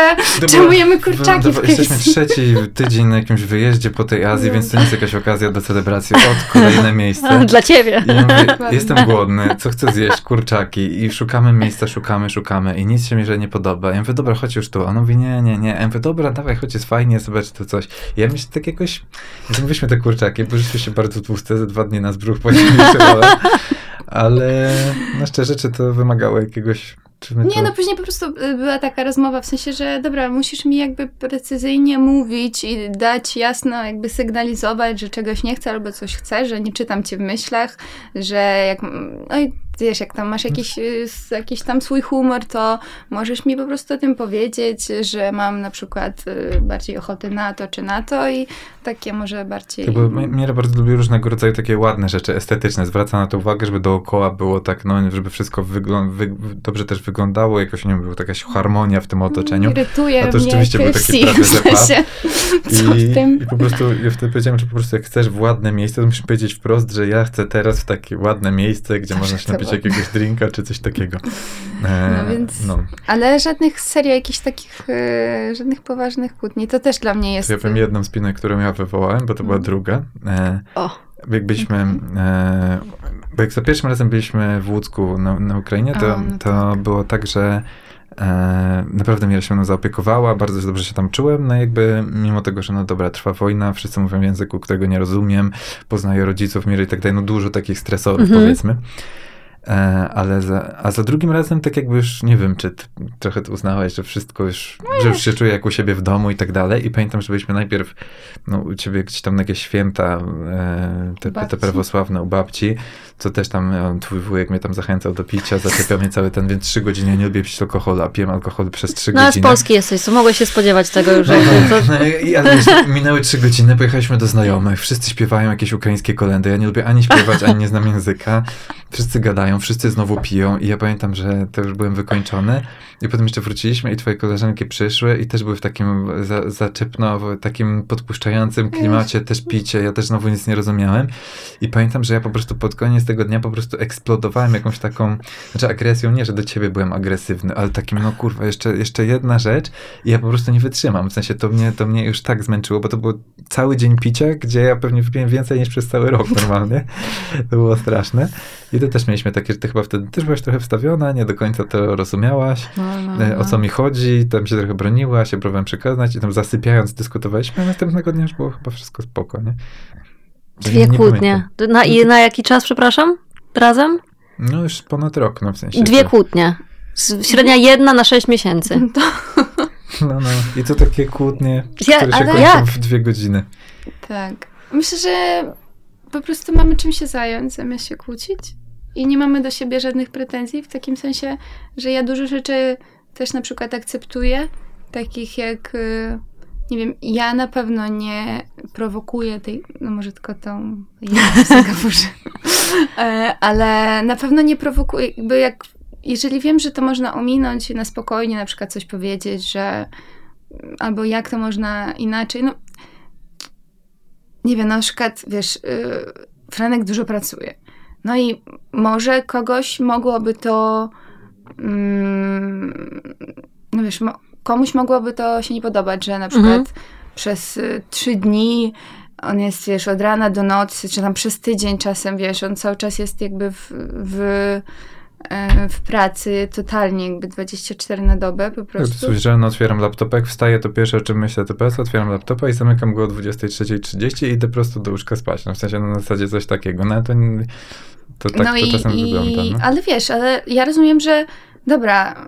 czemujemy kurczaki w K F C. Jesteśmy trzeci tydzień na jakimś wyjeździe po tej Azji, no. Więc to nie jest jakaś okazja do celebracji. Od kolejne miejsce. Dla ciebie. Ja mówię, jestem głodny, co chcę zjeść? Kurczaki. I szukamy miejsca, szukamy, szukamy i nic się mi, że nie podoba. Ja mówię, dobra, chodź już tu. A on mówi, nie, nie, nie. Ja mówię, dobra, dawaj, chodź, jest fajnie, zobacz to coś. I ja myślę, tak jakoś, zamówiliśmy te kurczaki, bo rzeczywiście bardzo tłuste, za dwa dni nas brzuch podzieliłem. Ale no szczerze, czy to wymagało jakiegoś... Czy my nie, to... no później po prostu była taka rozmowa, w sensie, że dobra, musisz mi jakby precyzyjnie mówić i dać jasno, jakby sygnalizować, że czegoś nie chcę albo coś chcę, że nie czytam cię w myślach, że jak... No i wiesz, jak tam masz jakiś, jakiś tam swój humor, to możesz mi po prostu o tym powiedzieć, że mam na przykład bardziej ochotę na to, czy na to i takie może bardziej... Tak, bo Mira bardzo lubi różnego rodzaju takie ładne rzeczy estetyczne. Zwraca na to uwagę, żeby dookoła było tak, no żeby wszystko wyglą- wy- dobrze też wyglądało, jakoś nie była jakaś harmonia w tym otoczeniu. Irytuje to rzeczywiście mnie K F C, był taki w sensie, co I, w tym? I po prostu ja wtedy powiedziałem, że po prostu jak chcesz w ładne miejsce, to musisz powiedzieć wprost, że ja chcę teraz w takie ładne miejsce, gdzie można się napić jakiegoś drinka, czy coś takiego. E, no więc, no. Ale żadnych serio jakichś takich, e, żadnych poważnych kłótni, to też dla mnie jest... To ja powiem jedną spinę, którą ja wywołałem, bo to była druga. E, o. Jak byliśmy, e, bo jak za pierwszym razem byliśmy w Łódzku na, na Ukrainie, to, o, no to tak. było tak, że e, naprawdę Mira się mną zaopiekowała, bardzo dobrze się tam czułem, no jakby mimo tego, że no dobra, trwa wojna, wszyscy mówią w języku, którego nie rozumiem, poznaję rodziców Miry i tak dalej, no dużo takich stresorów mhm. powiedzmy. Ale za, a za drugim razem tak jakby już, nie wiem, czy ty, trochę to uznałaś, że wszystko już, że już się czuję jak u siebie w domu i tak dalej. I pamiętam, że byliśmy najpierw no, u ciebie gdzieś tam na jakieś święta, e, te, te prawosławne u babci, co też tam on, twój wujek mnie tam zachęcał do picia, zaczepiał mnie cały ten, więc trzy godziny ja nie lubię pić alkoholu, a piłem alkohol przez trzy no, godziny. No, z Polski jesteś, to mogłeś się spodziewać tego już. No, no, no, i, ale już minęły trzy godziny, pojechaliśmy do znajomych, wszyscy śpiewają jakieś ukraińskie kolędy, ja nie lubię ani śpiewać, ani nie znam języka, wszyscy gadają. Wszyscy znowu piją i ja pamiętam, że to już byłem wykończony i potem jeszcze wróciliśmy i twoje koleżanki przyszły i też były w takim za, zaczepno, w takim podpuszczającym klimacie, też picie, ja też znowu nic nie rozumiałem i pamiętam, że ja po prostu pod koniec tego dnia po prostu eksplodowałem jakąś taką, znaczy agresją, nie, że do ciebie byłem agresywny, ale takim, no kurwa, jeszcze, jeszcze jedna rzecz i ja po prostu nie wytrzymam, w sensie to mnie, to mnie już tak zmęczyło, bo to był cały dzień picia, gdzie ja pewnie wypiłem więcej niż przez cały rok normalnie, to było straszne i to też mieliśmy takie, że ty chyba wtedy też byłaś trochę wstawiona, nie do końca to rozumiałaś, no, no, no. o co mi chodzi, tam się trochę broniła, się próbowałem przekonać i tam zasypiając dyskutowaliśmy, a następnego dnia już było chyba wszystko spoko, nie? Dwie kłótnie. Na, i na jaki czas, przepraszam? Razem? No już ponad rok, no w sensie. Dwie to... kłótnie. Średnia jedna na sześć miesięcy. To... No, no. I to takie kłótnie, ja, które się kończą jak? w dwie godziny. Tak. Myślę, że po prostu mamy czym się zająć, zamiast się kłócić. I nie mamy do siebie żadnych pretensji w takim sensie, że ja dużo rzeczy też na przykład akceptuję, takich jak, nie wiem, ja na pewno nie prowokuję tej, no może tylko tą jedną w Singapurze, ale na pewno nie prowokuję, jakby jak, jeżeli wiem, że to można ominąć i na spokojnie na przykład coś powiedzieć, że albo jak to można inaczej, no nie wiem, na przykład, wiesz, Franek dużo pracuje. No i może kogoś mogłoby to... Mm, no wiesz, mo- komuś mogłoby to się nie podobać, że na przykład mhm. przez y, trzy dni on jest, wiesz, od rana do nocy, czy tam przez tydzień czasem, wiesz, on cały czas jest jakby w, w, y, w pracy totalnie, jakby dwadzieścia cztery na dobę po prostu. Jak słyszałem, otwieram laptopa, jak wstaję, to pierwsze o czym myślę, to teraz otwieram laptopa i zamykam go o dwudziesta trzecia trzydzieści i idę prosto do łóżka spać. No w sensie, no, na zasadzie coś takiego. No to, to tak no to i, czasem i, wygląda. No. Ale wiesz, ale ja rozumiem, że dobra,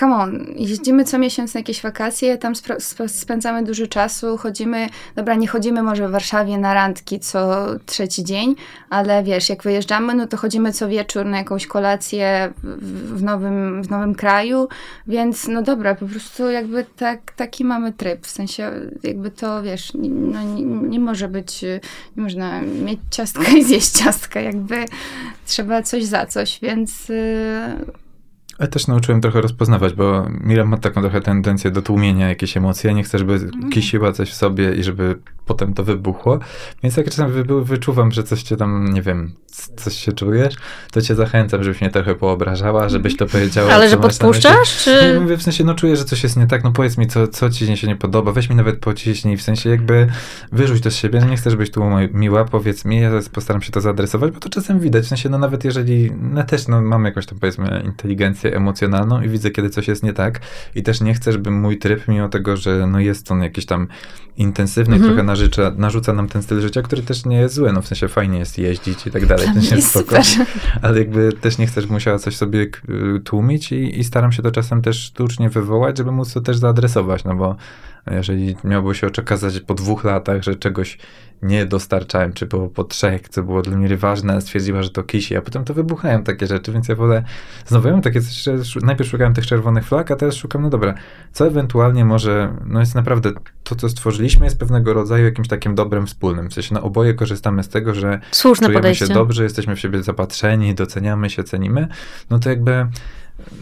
come on, jeździmy co miesiąc na jakieś wakacje, tam spro- sp- spędzamy dużo czasu, chodzimy, dobra, nie chodzimy może w Warszawie na randki co trzeci dzień, ale wiesz, jak wyjeżdżamy, no to chodzimy co wieczór na jakąś kolację w, w, nowym, w nowym kraju, więc no dobra, po prostu jakby tak, taki mamy tryb, w sensie jakby to, wiesz, no nie, nie może być, nie można mieć ciastka i zjeść ciastka, jakby trzeba coś za coś, więc... Yy... Ale też nauczyłem trochę rozpoznawać, bo Mira ma taką trochę tendencję do tłumienia jakiejś emocji. Ja nie chcę, żeby kisiła coś w sobie i żeby potem to wybuchło. Więc jak czasem wy, wyczuwam, że coś cię tam, nie wiem, coś się czujesz, to cię zachęcam, żebyś mnie trochę poobrażała, żebyś to powiedziała. Ale że podpuszczasz? Czy... Nie, mówię, w sensie, no czuję, że coś jest nie tak, no powiedz mi, co, co ci się nie podoba, weź mi nawet pociśnij, w sensie jakby wyrzuć to z siebie, nie chcę, żebyś tu miła, powiedz mi, ja postaram się to zaadresować, bo to czasem widać, w sensie, no nawet jeżeli, no też, no mamy jakąś tam, powiedzmy, inteligencję emocjonalną i widzę, kiedy coś jest nie tak i też nie chcę, żeby mój tryb, mimo tego, że no jest on jakiś tam intensywny, mm-hmm. trochę narzuca, narzuca nam ten styl życia, który też nie jest zły, no w sensie fajnie jest jeździć i tak dalej, ten się spoko, ale jakby też nie chcę, żeby musiała coś sobie tłumić i, i staram się to czasem też sztucznie wywołać, żeby móc to też zaadresować, no bo jeżeli miałoby się okazać po dwóch latach, że czegoś nie dostarczałem, czy było po trzech, co było dla mnie ważne, stwierdziła, że to kisi, a potem to wybuchają takie rzeczy, więc ja wolę, znowu ja takie coś, że najpierw szukałem tych czerwonych flag, a teraz szukam, no dobra, co ewentualnie może, no jest naprawdę, to co stworzyliśmy jest pewnego rodzaju jakimś takim dobrem wspólnym, w sensie, no oboje korzystamy z tego, że słuszne czujemy podejście. Się dobrze, jesteśmy w siebie zapatrzeni, doceniamy się, cenimy, no to jakby...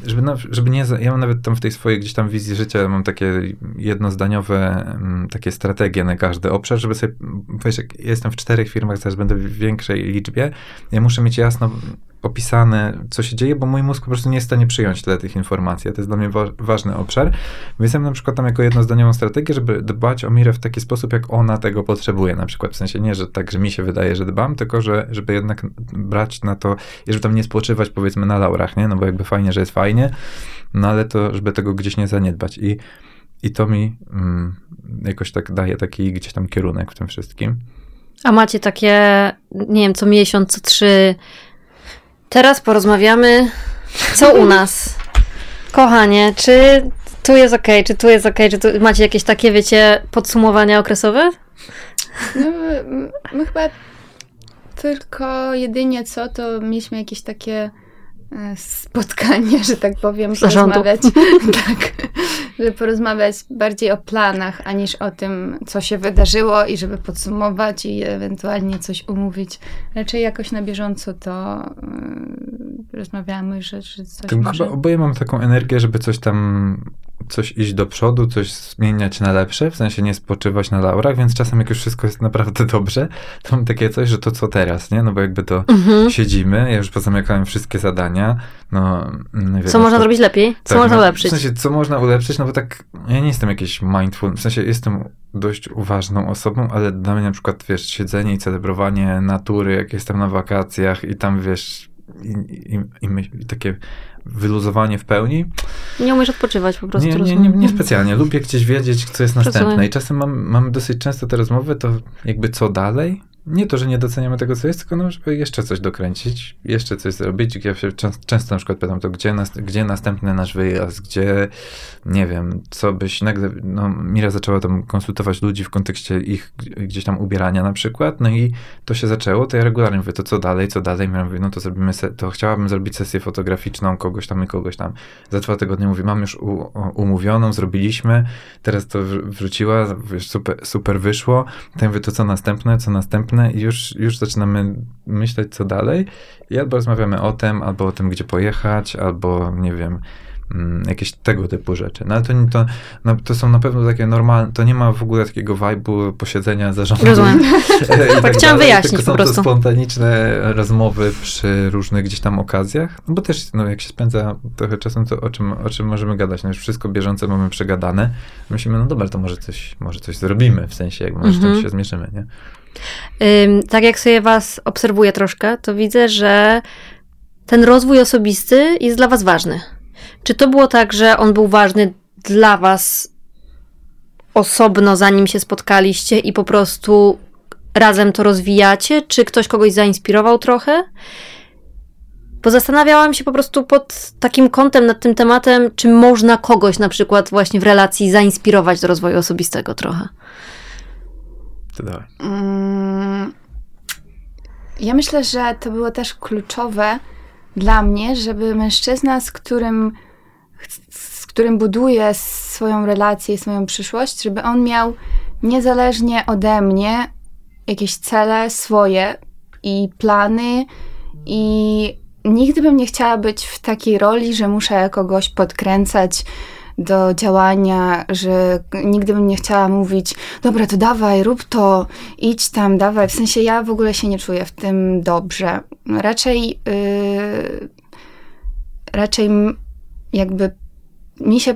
Żeby, na, żeby nie, ja mam nawet tam w tej swojej gdzieś tam wizji życia, mam takie jednozdaniowe m, takie strategie na każdy obszar, żeby sobie, wiesz, jak jestem w czterech firmach, zaraz będę w większej liczbie, ja muszę mieć jasno opisane, co się dzieje, bo mój mózg po prostu nie jest w stanie przyjąć tyle tych informacji, a to jest dla mnie wa- ważny obszar, więc ja mam na przykład tam jako jednozdaniową strategię, żeby dbać o Mirę w taki sposób, jak ona tego potrzebuje, na przykład, w sensie nie, że tak, że mi się wydaje, że dbam, tylko, że, żeby jednak brać na to, i żeby tam nie spoczywać, powiedzmy, na laurach, nie, no bo jakby fajnie, że jest fajnie, no ale to, żeby tego gdzieś nie zaniedbać i, i to mi mm, jakoś tak daje taki gdzieś tam kierunek w tym wszystkim. A macie takie, nie wiem, co miesiąc, co trzy... Teraz porozmawiamy, co u nas. Kochanie, czy tu jest okej, okay, czy tu jest okej, okay, czy tu... Macie jakieś takie, wiecie, podsumowania okresowe? No, my, my chyba tylko jedynie co, to mieliśmy jakieś takie spotkanie, że tak powiem, porozmawiać. Tak, żeby porozmawiać bardziej o planach, aniż o tym, co się wydarzyło i żeby podsumować i ewentualnie coś umówić. Raczej jakoś na bieżąco to yy, rozmawiamy, że, że coś to może... Chyba oboje mam taką energię, żeby coś tam coś iść do przodu, coś zmieniać na lepsze, w sensie nie spoczywać na laurach, więc czasem jak już wszystko jest naprawdę dobrze, to mam takie coś, że to co teraz, nie? No bo jakby to mhm. siedzimy, ja już pozamykałem wszystkie zadania, no... Nie wiem, co można to, zrobić lepiej? Tak, co można ulepszyć? W sensie, co można ulepszyć, no bo tak, ja nie jestem jakiś mindful, w sensie jestem dość uważną osobą, ale dla mnie na przykład, wiesz, siedzenie i celebrowanie natury, jak jestem na wakacjach i tam, wiesz, i, i, i, my, i takie... wyluzowanie w pełni. Nie umiesz odpoczywać po prostu. Nie, nie, nie, nie specjalnie. Lubię gdzieś wiedzieć, co jest następne. Rozumiem. I czasem mam, mam dosyć często te rozmowy, to jakby co dalej? Nie to, że nie doceniamy tego, co jest, tylko no, żeby jeszcze coś dokręcić, jeszcze coś zrobić. Ja się czas, często na przykład pytam to, gdzie, nas, gdzie następny nasz wyjazd, gdzie, nie wiem, co byś nagle, no Mira zaczęła tam konsultować ludzi w kontekście ich gdzieś tam ubierania na przykład, no i to się zaczęło, to ja regularnie mówię, to co dalej, co dalej? Mira mówi, no to zrobimy, se- to chciałabym zrobić sesję fotograficzną kogoś tam i kogoś tam. Za dwa tygodnie mówi, mam już u- umówioną, zrobiliśmy, teraz to w- wróciła, wiesz, super, super wyszło. Ja mówię, to co następne, co następne? I już, już zaczynamy myśleć, co dalej. I albo rozmawiamy o tym, albo o tym, gdzie pojechać, albo, nie wiem, jakieś tego typu rzeczy. No ale to, to, no, to są na pewno takie normalne, to nie ma w ogóle takiego vibe'u posiedzenia zarządu. Rozumiem. Tak, tak chciałam wyjaśnić po prostu. Tylko są to spontaniczne rozmowy przy różnych gdzieś tam okazjach, no bo też no, jak się spędza trochę czasu, to o czym, o czym możemy gadać? No już wszystko bieżące mamy przegadane. Myślimy, no dobra, to może coś, może coś zrobimy, w sensie jak może mhm. czymś się zmierzymy, nie? Ym, tak jak sobie was obserwuję troszkę, to widzę, że ten rozwój osobisty jest dla was ważny. Czy to było tak, że on był ważny dla was osobno, zanim się spotkaliście i po prostu razem to rozwijacie? Czy ktoś kogoś zainspirował trochę? Bo zastanawiałam się po prostu pod takim kątem, nad tym tematem, czy można kogoś na przykład właśnie w relacji zainspirować do rozwoju osobistego trochę. To dawaj. Ja myślę, że to było też kluczowe dla mnie, żeby mężczyzna, z którym, z którym buduje swoją relację i swoją przyszłość, żeby on miał niezależnie ode mnie jakieś cele swoje i plany i nigdy bym nie chciała być w takiej roli, że muszę kogoś podkręcać do działania, że nigdy bym nie chciała mówić, dobra, to dawaj, rób to, idź tam, dawaj. W sensie ja w ogóle się nie czuję w tym dobrze. Raczej yy, raczej jakby mi się,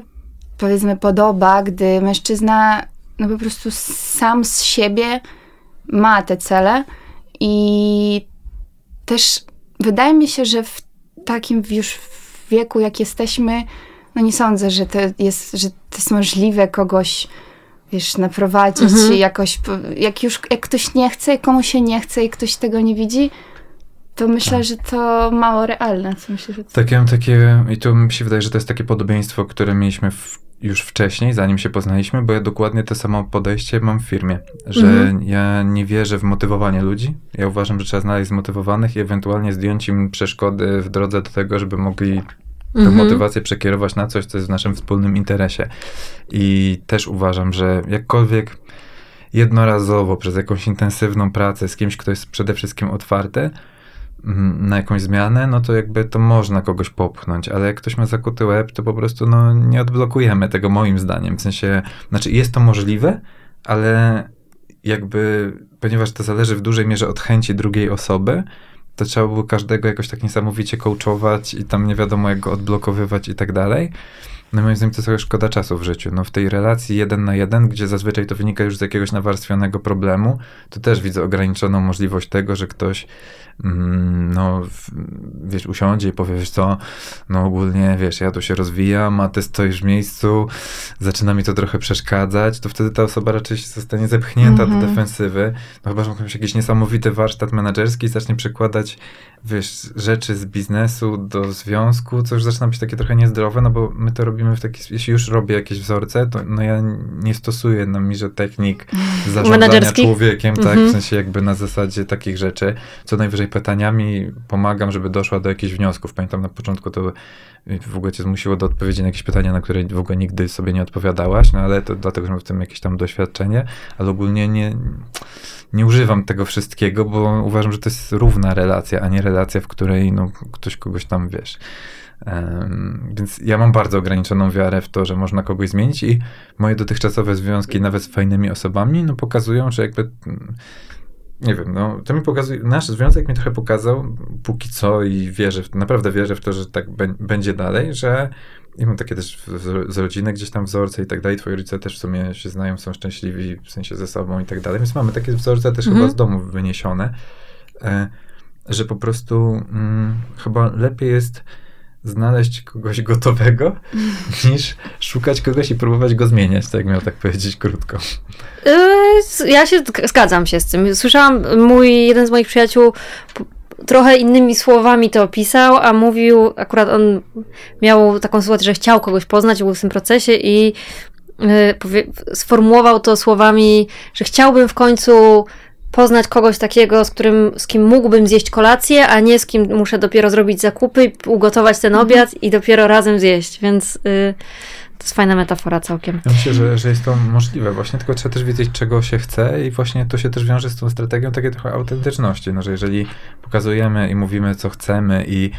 powiedzmy, podoba, gdy mężczyzna no po prostu sam z siebie ma te cele i też wydaje mi się, że w takim już wieku, jak jesteśmy, no nie sądzę, że to jest, że to jest możliwe kogoś, wiesz, naprowadzić mhm. jakoś, jak już, jak ktoś nie chce, komu się nie chce i ktoś tego nie widzi, to myślę, że to mało realne. Co myślę, że to... Tak, ja mam takie, i tu mi się wydaje, że to jest takie podobieństwo, które mieliśmy w, już wcześniej, zanim się poznaliśmy, bo ja dokładnie to samo podejście mam w firmie, że mhm. ja nie wierzę w motywowanie ludzi, ja uważam, że trzeba znaleźć zmotywowanych i ewentualnie zdjąć im przeszkody w drodze do tego, żeby mogli tę mhm. motywację przekierować na coś, co jest w naszym wspólnym interesie. I też uważam, że jakkolwiek jednorazowo, przez jakąś intensywną pracę z kimś, kto jest przede wszystkim otwarty na jakąś zmianę, no to jakby to można kogoś popchnąć, ale jak ktoś ma zakuty łeb, to po prostu no, nie odblokujemy tego moim zdaniem. W sensie, znaczy jest to możliwe, ale jakby, ponieważ to zależy w dużej mierze od chęci drugiej osoby, to trzeba było każdego jakoś tak niesamowicie coachować i tam nie wiadomo jak go odblokowywać i tak dalej. No moim zdaniem to trochę szkoda czasu w życiu. No w tej relacji jeden na jeden, gdzie zazwyczaj to wynika już z jakiegoś nawarstwionego problemu, to też widzę ograniczoną możliwość tego, że ktoś mm, no wiesz, usiądzie i powie, wiesz co, no ogólnie wiesz, ja tu się rozwijam, a ty stoisz w miejscu, zaczyna mi to trochę przeszkadzać, to wtedy ta osoba raczej zostanie zepchnięta mm-hmm. do defensywy. No chyba, że ma jakiś niesamowity warsztat menedżerski i zacznie przekładać, wiesz, rzeczy z biznesu do związku, co już zaczyna być takie trochę niezdrowe, no bo my to robimy w taki, jeśli już robię jakieś wzorce, to no ja nie stosuję na mirze technik zarządzania człowiekiem, tak, mm-hmm. w sensie jakby na zasadzie takich rzeczy, co najwyżej pytaniami pomagam, żeby doszła do jakichś wniosków. Pamiętam na początku to w ogóle cię zmusiło do odpowiedzi na jakieś pytania, na które w ogóle nigdy sobie nie odpowiadałaś, no ale to dlatego, że mam w tym jakieś tam doświadczenie, ale ogólnie nie, nie używam tego wszystkiego, bo uważam, że to jest równa relacja, a nie relacja, w której no ktoś kogoś tam, wiesz... Um, więc ja mam bardzo ograniczoną wiarę w to, że można kogoś zmienić i moje dotychczasowe związki nawet z fajnymi osobami, no pokazują, że jakby nie wiem, no to mi pokazuje, nasz związek mi trochę pokazał póki co i wierzę, w, naprawdę wierzę w to, że tak be- będzie dalej, że ja mam takie też z, z rodziny gdzieś tam wzorce i tak dalej, twoi rodzice też w sumie się znają, są szczęśliwi w sensie ze sobą i tak dalej, więc mamy takie wzorce też mhm. chyba z domu wyniesione, e, że po prostu mm, chyba lepiej jest znaleźć kogoś gotowego, niż szukać kogoś i próbować go zmieniać, tak miał tak powiedzieć krótko. Ja się zgadzam się z tym. Słyszałam, mój jeden z moich przyjaciół trochę innymi słowami to opisał, a mówił, akurat on miał taką sytuację, że chciał kogoś poznać, był w tym procesie i sformułował to słowami, że chciałbym w końcu poznać kogoś takiego, z którym, z kim mógłbym zjeść kolację, a nie z kim muszę dopiero zrobić zakupy, ugotować ten obiad mhm. i dopiero razem zjeść, więc y, to jest fajna metafora całkiem. Ja myślę, że, że jest to możliwe właśnie, tylko trzeba też wiedzieć, czego się chce i właśnie to się też wiąże z tą strategią takiej trochę autentyczności, no, że jeżeli pokazujemy i mówimy, co chcemy i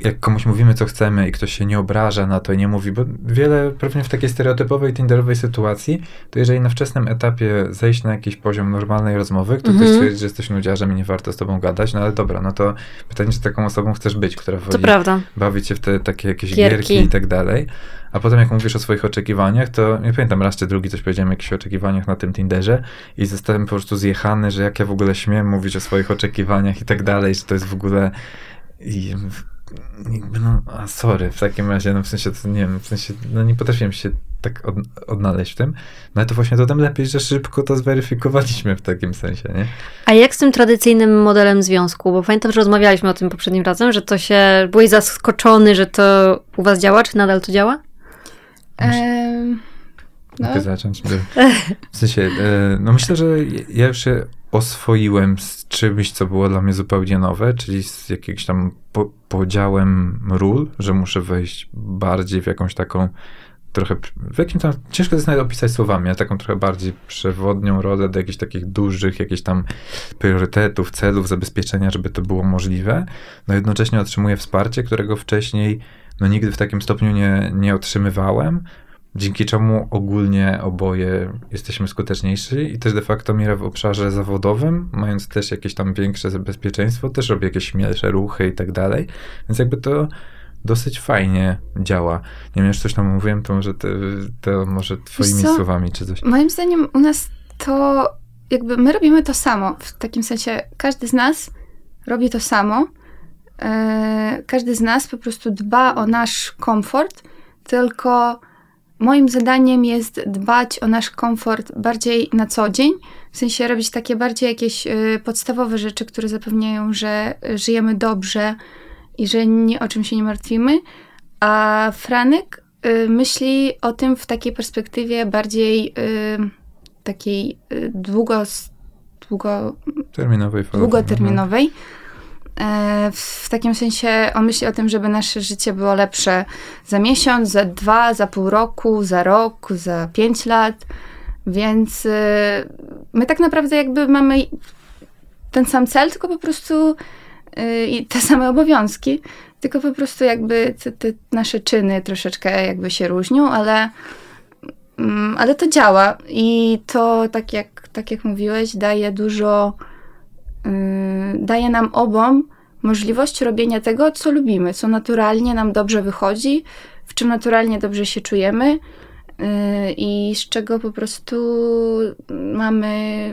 jak komuś mówimy, co chcemy i ktoś się nie obraża na to i nie mówi, bo wiele pewnie w takiej stereotypowej, tinderowej sytuacji, to jeżeli na wczesnym etapie zejść na jakiś poziom normalnej rozmowy, to mm-hmm. ktoś stwierdzi, że jesteś nudziarzem i nie warto z tobą gadać, no ale dobra, no to pytanie, czy taką osobą chcesz być, która woli bawić się w te takie jakieś gierki. gierki i tak dalej. A potem jak mówisz o swoich oczekiwaniach, to nie pamiętam, raz czy drugi coś powiedziałem o jakichś oczekiwaniach na tym Tinderze i zostałem po prostu zjechany, że jak ja w ogóle śmiem mówić o swoich oczekiwaniach i tak dalej, że to jest w ogóle... I, no, a sorry, w takim razie, no w sensie, to nie wiem, w sensie, no nie potrafiłem się tak od, odnaleźć w tym, no ale to właśnie to tam lepiej, że szybko to zweryfikowaliśmy w takim sensie, nie? A jak z tym tradycyjnym modelem związku? Bo pamiętam, że rozmawialiśmy o tym poprzednim razem, że to się, byłeś zaskoczony, że to u was działa, czy nadal to działa? Ehm, no. Mogę zacząć, by, w sensie, no myślę, że ja już się oswoiłem z czymś, co było dla mnie zupełnie nowe, czyli z jakimś tam po- podziałem ról, że muszę wejść bardziej w jakąś taką trochę, w jakimś tam, ciężko jest nawet opisać słowami, ale taką trochę bardziej przewodnią rolę do jakichś takich dużych, jakichś tam priorytetów, celów, zabezpieczenia, żeby to było możliwe. No jednocześnie otrzymuję wsparcie, którego wcześniej no nigdy w takim stopniu nie, nie otrzymywałem, dzięki czemu ogólnie oboje jesteśmy skuteczniejsi i też de facto Mira w obszarze zawodowym, mając też jakieś tam większe zabezpieczeństwo, też robi jakieś śmielsze ruchy i tak dalej, więc jakby to dosyć fajnie działa. Nie wiem, już coś tam mówiłem, to może, te, to może twoimi co, słowami czy coś. Moim zdaniem u nas to jakby my robimy to samo, w takim sensie każdy z nas robi to samo, yy, każdy z nas po prostu dba o nasz komfort, tylko moim zadaniem jest dbać o nasz komfort bardziej na co dzień, w sensie robić takie bardziej jakieś y, podstawowe rzeczy, które zapewniają, że żyjemy dobrze i że nie, o czym się nie martwimy, a Franek y, myśli o tym w takiej perspektywie bardziej y, takiej y, długo, długo, terminowej długoterminowej. W takim sensie on myśli o tym, żeby nasze życie było lepsze za miesiąc, za dwa, za pół roku, za rok, za pięć lat, więc my tak naprawdę jakby mamy ten sam cel, tylko po prostu i te same obowiązki, tylko po prostu jakby te, te nasze czyny troszeczkę jakby się różnią, ale, ale to działa i to tak jak, tak jak mówiłeś, daje dużo daje nam obom możliwość robienia tego, co lubimy, co naturalnie nam dobrze wychodzi, w czym naturalnie dobrze się czujemy i z czego po prostu mamy...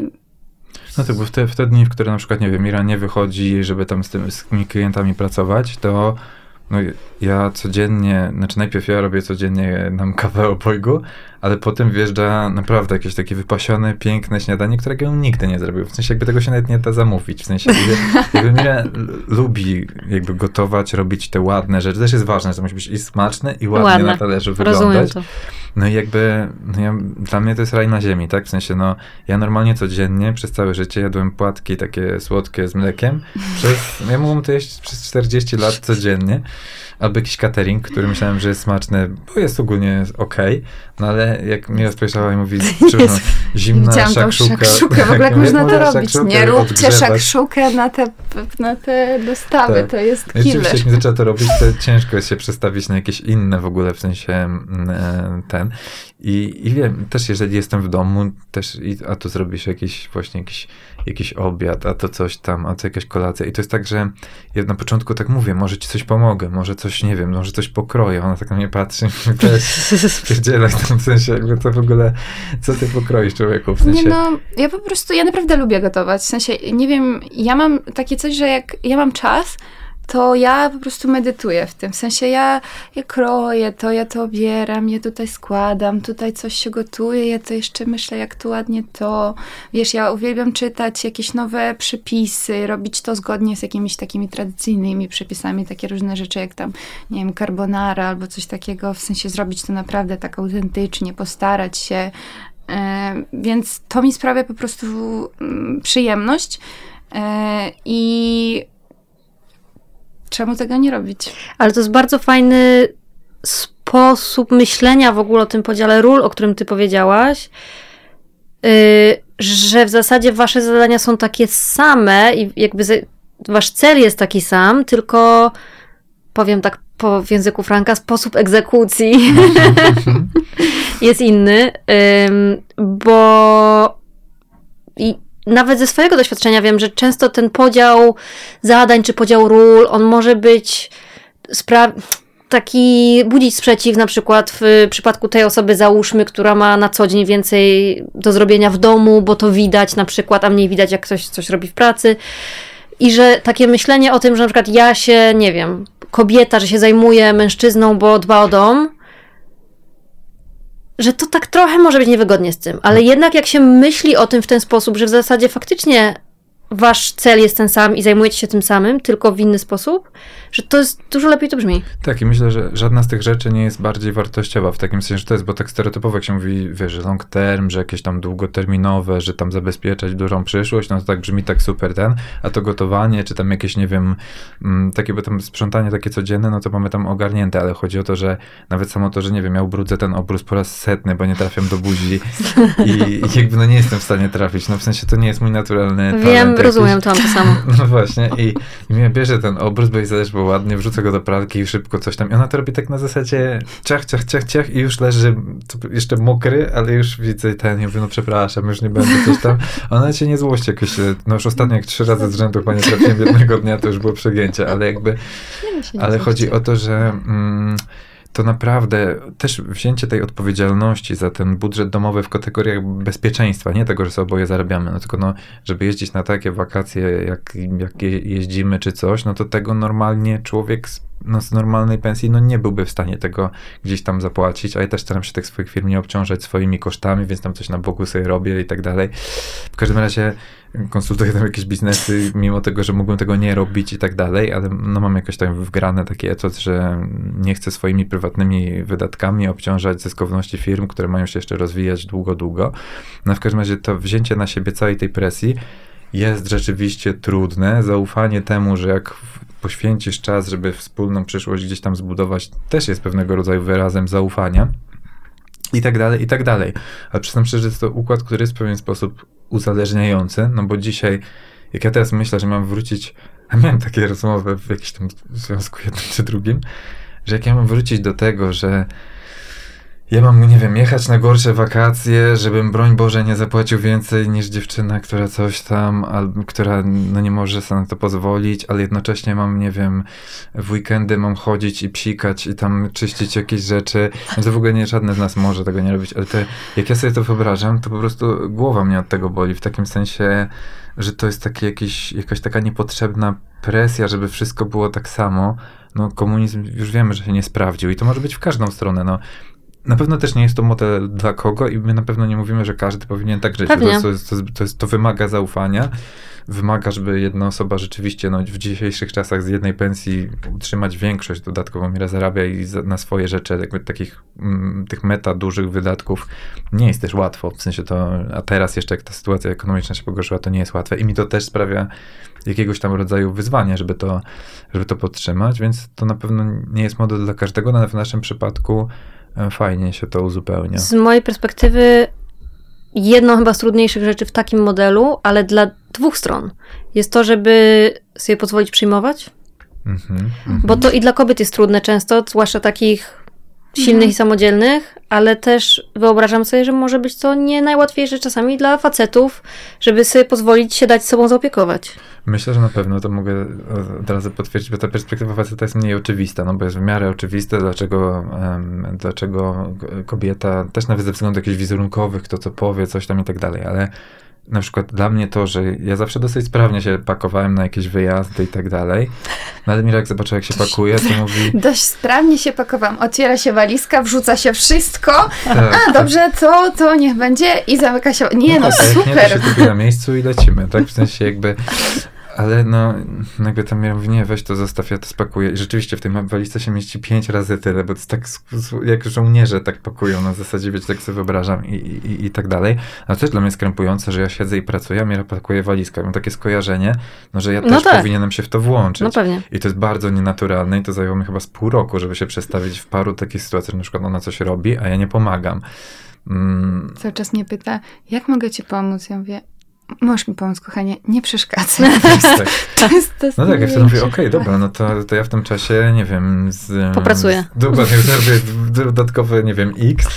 No tak, bo w te, w te dni, w które na przykład, nie wiem, Mira nie wychodzi, żeby tam z, tym, z tymi klientami pracować, to no, ja codziennie, znaczy najpierw ja robię codziennie nam kawę obojgu, ale potem wjeżdża naprawdę jakieś takie wypasione, piękne śniadanie, którego on nigdy nie zrobił. W sensie jakby tego się nawet nie da zamówić. W sensie jakby Mira lubi jakby gotować, robić te ładne rzeczy. Też jest ważne, że to musi być i smaczne, i ładnie Ładne. Na talerzu wyglądać. No i jakby no ja, dla mnie to jest raj na ziemi, tak? W sensie no ja normalnie codziennie przez całe życie jadłem płatki takie słodkie z mlekiem. Przez, ja mogłem to jeść przez czterdzieści lat codziennie. Albo jakiś catering, który myślałem, że jest smaczny, bo jest ogólnie okej, okay, no ale jak Mira spojrzała i mówi, przepraszam, zimna szakszuka. szakszuka. W ogóle jak można to robić? Nie róbcie szakszukę na te, na te dostawy, tak. To jest killer. Rzeczywiście, jak mi zaczęła to robić, to ciężko jest się przestawić na jakieś inne w ogóle, w sensie ten. I, i wiem, też jeżeli jestem w domu, też, a tu zrobisz jakiś właśnie jakiś, jakiś obiad, a to coś tam, a to jakaś kolacja. I to jest tak, że ja na początku tak mówię, może ci coś pomogę, może coś, nie wiem, może coś pokroję. Ona tak na mnie patrzy i też spierdzielaj w tym sensie, jakby to w ogóle, co ty pokroisz człowieku? W sensie... Nie no, ja po prostu, ja naprawdę lubię gotować. W sensie, nie wiem, ja mam takie coś, że jak ja mam czas, to ja po prostu medytuję w tym. W sensie ja, ja kroję to, ja to obieram, ja tutaj składam, tutaj coś się gotuje, ja to jeszcze myślę, jak tu ładnie to. Wiesz, ja uwielbiam czytać jakieś nowe przepisy, robić to zgodnie z jakimiś takimi tradycyjnymi przepisami, takie różne rzeczy jak tam, nie wiem, carbonara albo coś takiego. W sensie zrobić to naprawdę tak autentycznie, postarać się. Yy, więc to mi sprawia po prostu yy, przyjemność. Yy, I czemu tego nie robić? Ale to jest bardzo fajny sposób myślenia w ogóle o tym podziale ról, o którym ty powiedziałaś, yy, że w zasadzie wasze zadania są takie same i jakby wasz cel jest taki sam, tylko powiem tak po, w języku Franka, sposób egzekucji jest inny, bo i nawet ze swojego doświadczenia wiem, że często ten podział zadań czy podział ról, on może być spra- taki budzić sprzeciw, na przykład w przypadku tej osoby, załóżmy, która ma na co dzień więcej do zrobienia w domu, bo to widać na przykład, a mniej widać, jak ktoś coś robi w pracy. I że takie myślenie o tym, że na przykład ja się, nie wiem, kobieta, że się zajmuje mężczyzną, bo dba o dom, że to tak trochę może być niewygodnie z tym. Ale jednak jak się myśli o tym w ten sposób, że w zasadzie faktycznie wasz cel jest ten sam i zajmujecie się tym samym, tylko w inny sposób, że to jest, dużo lepiej to brzmi. Tak, i myślę, że żadna z tych rzeczy nie jest bardziej wartościowa w takim sensie, że to jest, bo tak stereotypowo jak się mówi, wiesz, że long term, że jakieś tam długoterminowe, że tam zabezpieczać dużą przyszłość, no to tak brzmi tak super ten, a to gotowanie, czy tam jakieś, nie wiem, takie, bo tam sprzątanie takie codzienne, no to mamy tam ogarnięte, ale chodzi o to, że nawet samo to, że nie wiem, ja ubrudzę ten obrus po raz setny, bo nie trafiam do buzi i, i jakby no nie jestem w stanie trafić, no w sensie to nie jest mój naturalny talent. Wiem, rozumiem, to mam to samo. No właśnie i, i mnie bierze ten obrus, bo i zależy, bo ładnie, wrzucę go do pralki i szybko coś tam. I ona to robi tak na zasadzie ciach, ciach, ciach, ciach i już leży jeszcze mokry, ale już widzę ten i mówię, no przepraszam, już nie będę coś tam. Ona cię nie złości jakoś, no już ostatnio jak trzy razy z rzędu chyba nie trafiłem jednego dnia, to już było przegięcie, ale jakby, ale chodzi o to, że... Mm, to naprawdę też wzięcie tej odpowiedzialności za ten budżet domowy w kategoriach bezpieczeństwa, nie tego, że sobie oboje zarabiamy, no tylko no, żeby jeździć na takie wakacje, jak, jak jeździmy czy coś, no to tego normalnie człowiek z, no, z normalnej pensji no nie byłby w stanie tego gdzieś tam zapłacić, a ja też staram się tych swoich firm nie obciążać swoimi kosztami, więc tam coś na boku sobie robię i tak dalej. W każdym razie konsultuję tam jakieś biznesy, mimo tego, że mógłbym tego nie robić i tak dalej, ale no mam jakoś tam wgrane takie etos, że nie chcę swoimi prywatnymi wydatkami obciążać zyskowności firm, które mają się jeszcze rozwijać długo, długo. No w każdym razie to wzięcie na siebie całej tej presji jest rzeczywiście trudne. Zaufanie temu, że jak poświęcisz czas, żeby wspólną przyszłość gdzieś tam zbudować, też jest pewnego rodzaju wyrazem zaufania. I tak dalej, i tak dalej. Ale przyznam szczerze, że jest to układ, który jest w pewien sposób uzależniający, no bo dzisiaj, jak ja teraz myślę, że mam wrócić, a miałem takie rozmowy w jakimś tam związku jednym czy drugim, że jak ja mam wrócić do tego, że ja mam, nie wiem, jechać na gorsze wakacje, żebym, broń Boże, nie zapłacił więcej niż dziewczyna, która coś tam, albo która no nie może sobie na to pozwolić, ale jednocześnie mam, nie wiem, w weekendy mam chodzić i psikać i tam czyścić jakieś rzeczy. To w ogóle nie żadne z nas może tego nie robić, ale te, jak ja sobie to wyobrażam, to po prostu głowa mnie od tego boli, w takim sensie, że to jest taki jakiś, jakaś taka niepotrzebna presja, żeby wszystko było tak samo. No komunizm już wiemy, że się nie sprawdził i to może być w każdą stronę, no. Na pewno też nie jest to model dla kogo i my na pewno nie mówimy, że każdy powinien tak żyć. To, to, jest, to, to, jest, to wymaga zaufania. Wymaga, żeby jedna osoba rzeczywiście no, w dzisiejszych czasach z jednej pensji utrzymać większość dodatkową, ile zarabia i za, na swoje rzeczy, jakby takich m, tych meta dużych wydatków nie jest też łatwo. W sensie to, a teraz jeszcze jak ta sytuacja ekonomiczna się pogorszyła, to nie jest łatwe. I mi to też sprawia jakiegoś tam rodzaju wyzwania, żeby to, żeby to podtrzymać, więc to na pewno nie jest model dla każdego, ale w naszym przypadku fajnie się to uzupełnia. Z mojej perspektywy jedną chyba z trudniejszych rzeczy w takim modelu, ale dla dwóch stron, jest to, żeby sobie pozwolić przyjmować. Mm-hmm, bo mm-hmm. to i dla kobiet jest trudne często, zwłaszcza takich silnych mm-hmm. i samodzielnych, ale też wyobrażam sobie, że może być to nie najłatwiejsze czasami dla facetów, żeby sobie pozwolić się dać sobą zaopiekować. Myślę, że na pewno to mogę od razu potwierdzić, bo ta perspektywa faceta jest mniej oczywista, no bo jest w miarę oczywiste, dlaczego, um, dlaczego kobieta, też nawet ze względów jakichś wizerunkowych, kto co powie, coś tam i tak dalej, ale na przykład dla mnie to, że ja zawsze dosyć sprawnie się pakowałem na jakieś wyjazdy i tak dalej, no ale Mira jak zobaczyła, jak się pakuje, to mówi... Dość sprawnie się pakowałam. Otwiera się walizka, wrzuca się wszystko, tak. A dobrze, to, to niech będzie i zamyka się... Nie, no, no tak, super! Nie, to się kupi na miejscu i lecimy, tak? W sensie jakby... Ale no, jakby tam ja mówię, nie, weź to zostaw, ja to spakuję. I rzeczywiście w tej walizce się mieści pięć razy tyle, bo to jest tak, jak żołnierze tak pakują, na zasadzie, wiecie, tak sobie wyobrażam i, i, i tak dalej. Ale też dla mnie jest krępujące, że ja siedzę i pracuję, a Mira pakuje walizkę. Mam takie skojarzenie, no, że ja też no tak. powinienem się w to włączyć. No pewnie. I to jest bardzo nienaturalne i to zajęło mi chyba z pół roku, żeby się przestawić w paru takich sytuacjach, że na przykład ona coś robi, a ja nie pomagam. Mm. Cały czas mnie pyta, jak mogę ci pomóc? Ja mówię, Możesz mi pomóc, kochanie, nie przeszkadzaj. Tak. To jest, to jest no tak, jak wtedy mówię, okej, okay, dobra, no to, to ja w tym czasie, nie wiem... Z, Popracuję. Z, dokładnie, zrobię dodatkowe, nie wiem, X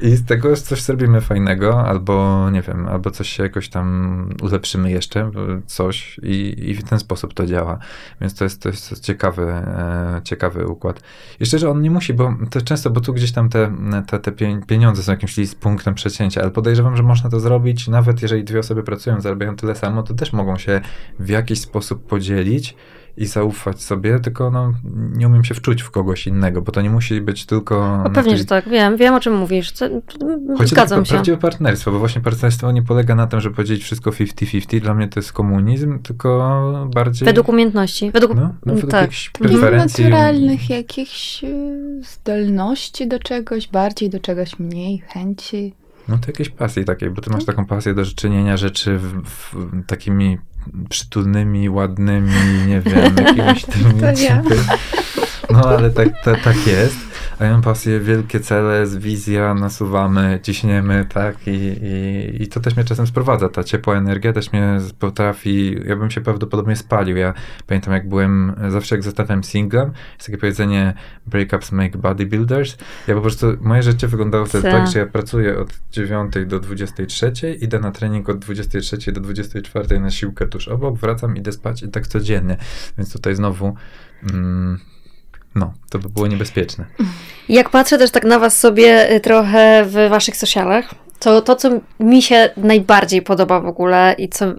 i z tego coś zrobimy fajnego, albo, nie wiem, albo coś się jakoś tam ulepszymy jeszcze, coś i, i w ten sposób to działa. Więc to jest, to jest, to jest ciekawy, e, ciekawy układ. I szczerze, on nie musi, bo to często, bo tu gdzieś tam te, te, te pieniądze są jakimś punktem przecięcia, ale podejrzewam, że można to zrobić, nawet jeżeli dwie osoby pracują, zarabiają tyle samo, to też mogą się w jakiś sposób podzielić i zaufać sobie, tylko no, nie umiem się wczuć w kogoś innego, bo to nie musi być tylko... No pewnie, tej... że tak. Wiem, wiem o czym mówisz. Chodzi Zgadzam się. Prawdziwe partnerstwo, bo właśnie partnerstwo nie polega na tym, żeby podzielić wszystko fifty fifty. Dla mnie to jest komunizm, tylko bardziej... Według umiejętności. Według, no, no, według tak. jakichś preferencji. Naturalnych jakichś zdolności do czegoś, bardziej do czegoś mniej, chęci. No to jakiejś pasji takiej, bo ty masz taką pasję do czynienia rzeczy w, w, takimi przytulnymi, ładnymi, nie wiem, jakimiś tymi. To ja. No ale tak, ta, tak jest. A ja mam pasję, wielkie cele, z wizja, nasuwamy, ciśniemy, tak? I, i, i to też mnie czasem sprowadza. Ta ciepła energia też mnie potrafi, ja bym się prawdopodobnie spalił. Ja pamiętam, jak byłem, zawsze jak zostawiam singlem, jest takie powiedzenie breakups make bodybuilders. Ja po prostu, moje życie wyglądało wtedy tak, że ja pracuję od dziewiątej do dwudziestej trzeciej, idę na trening od dwudziestej trzeciej do dwudziestej czwartej na siłkę tuż obok, wracam, idę spać i tak codziennie. Więc tutaj znowu... Mm, No, to by było niebezpieczne. Jak patrzę też tak na was sobie trochę w waszych socialach, to to, co mi się najbardziej podoba w ogóle i co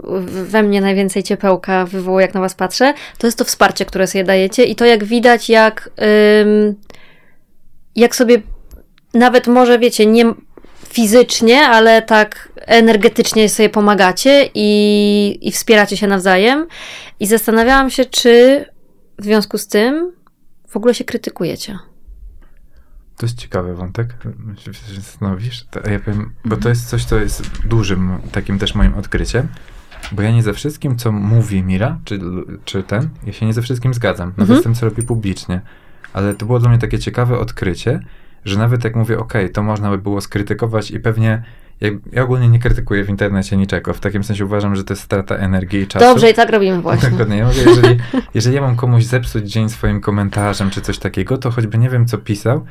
we mnie najwięcej ciepełka wywołuje, jak na was patrzę, to jest to wsparcie, które sobie dajecie i to jak widać, jak, ym, jak sobie nawet może, wiecie, nie fizycznie, ale tak energetycznie sobie pomagacie i, i wspieracie się nawzajem. I zastanawiałam się, czy w związku z tym w ogóle się krytykujecie. To jest ciekawy wątek, myślę, że się zastanowisz. To, ja powiem, bo to jest coś, co jest dużym takim też moim odkryciem, bo ja nie ze wszystkim, co mówi Mira, czy, czy ten, ja się nie ze wszystkim zgadzam, nawet mhm. z tym, co robi publicznie. Ale to było dla mnie takie ciekawe odkrycie, że nawet jak mówię, okej, okay, to można by było skrytykować i pewnie ja, ja ogólnie nie krytykuję w internecie niczego. W takim sensie uważam, że to jest strata energii i czasu. Dobrze, i tak robimy właśnie. Dokładnie. Ja mówię, jeżeli, jeżeli ja mam komuś zepsuć dzień swoim komentarzem czy coś takiego, to choćby nie wiem, co pisał,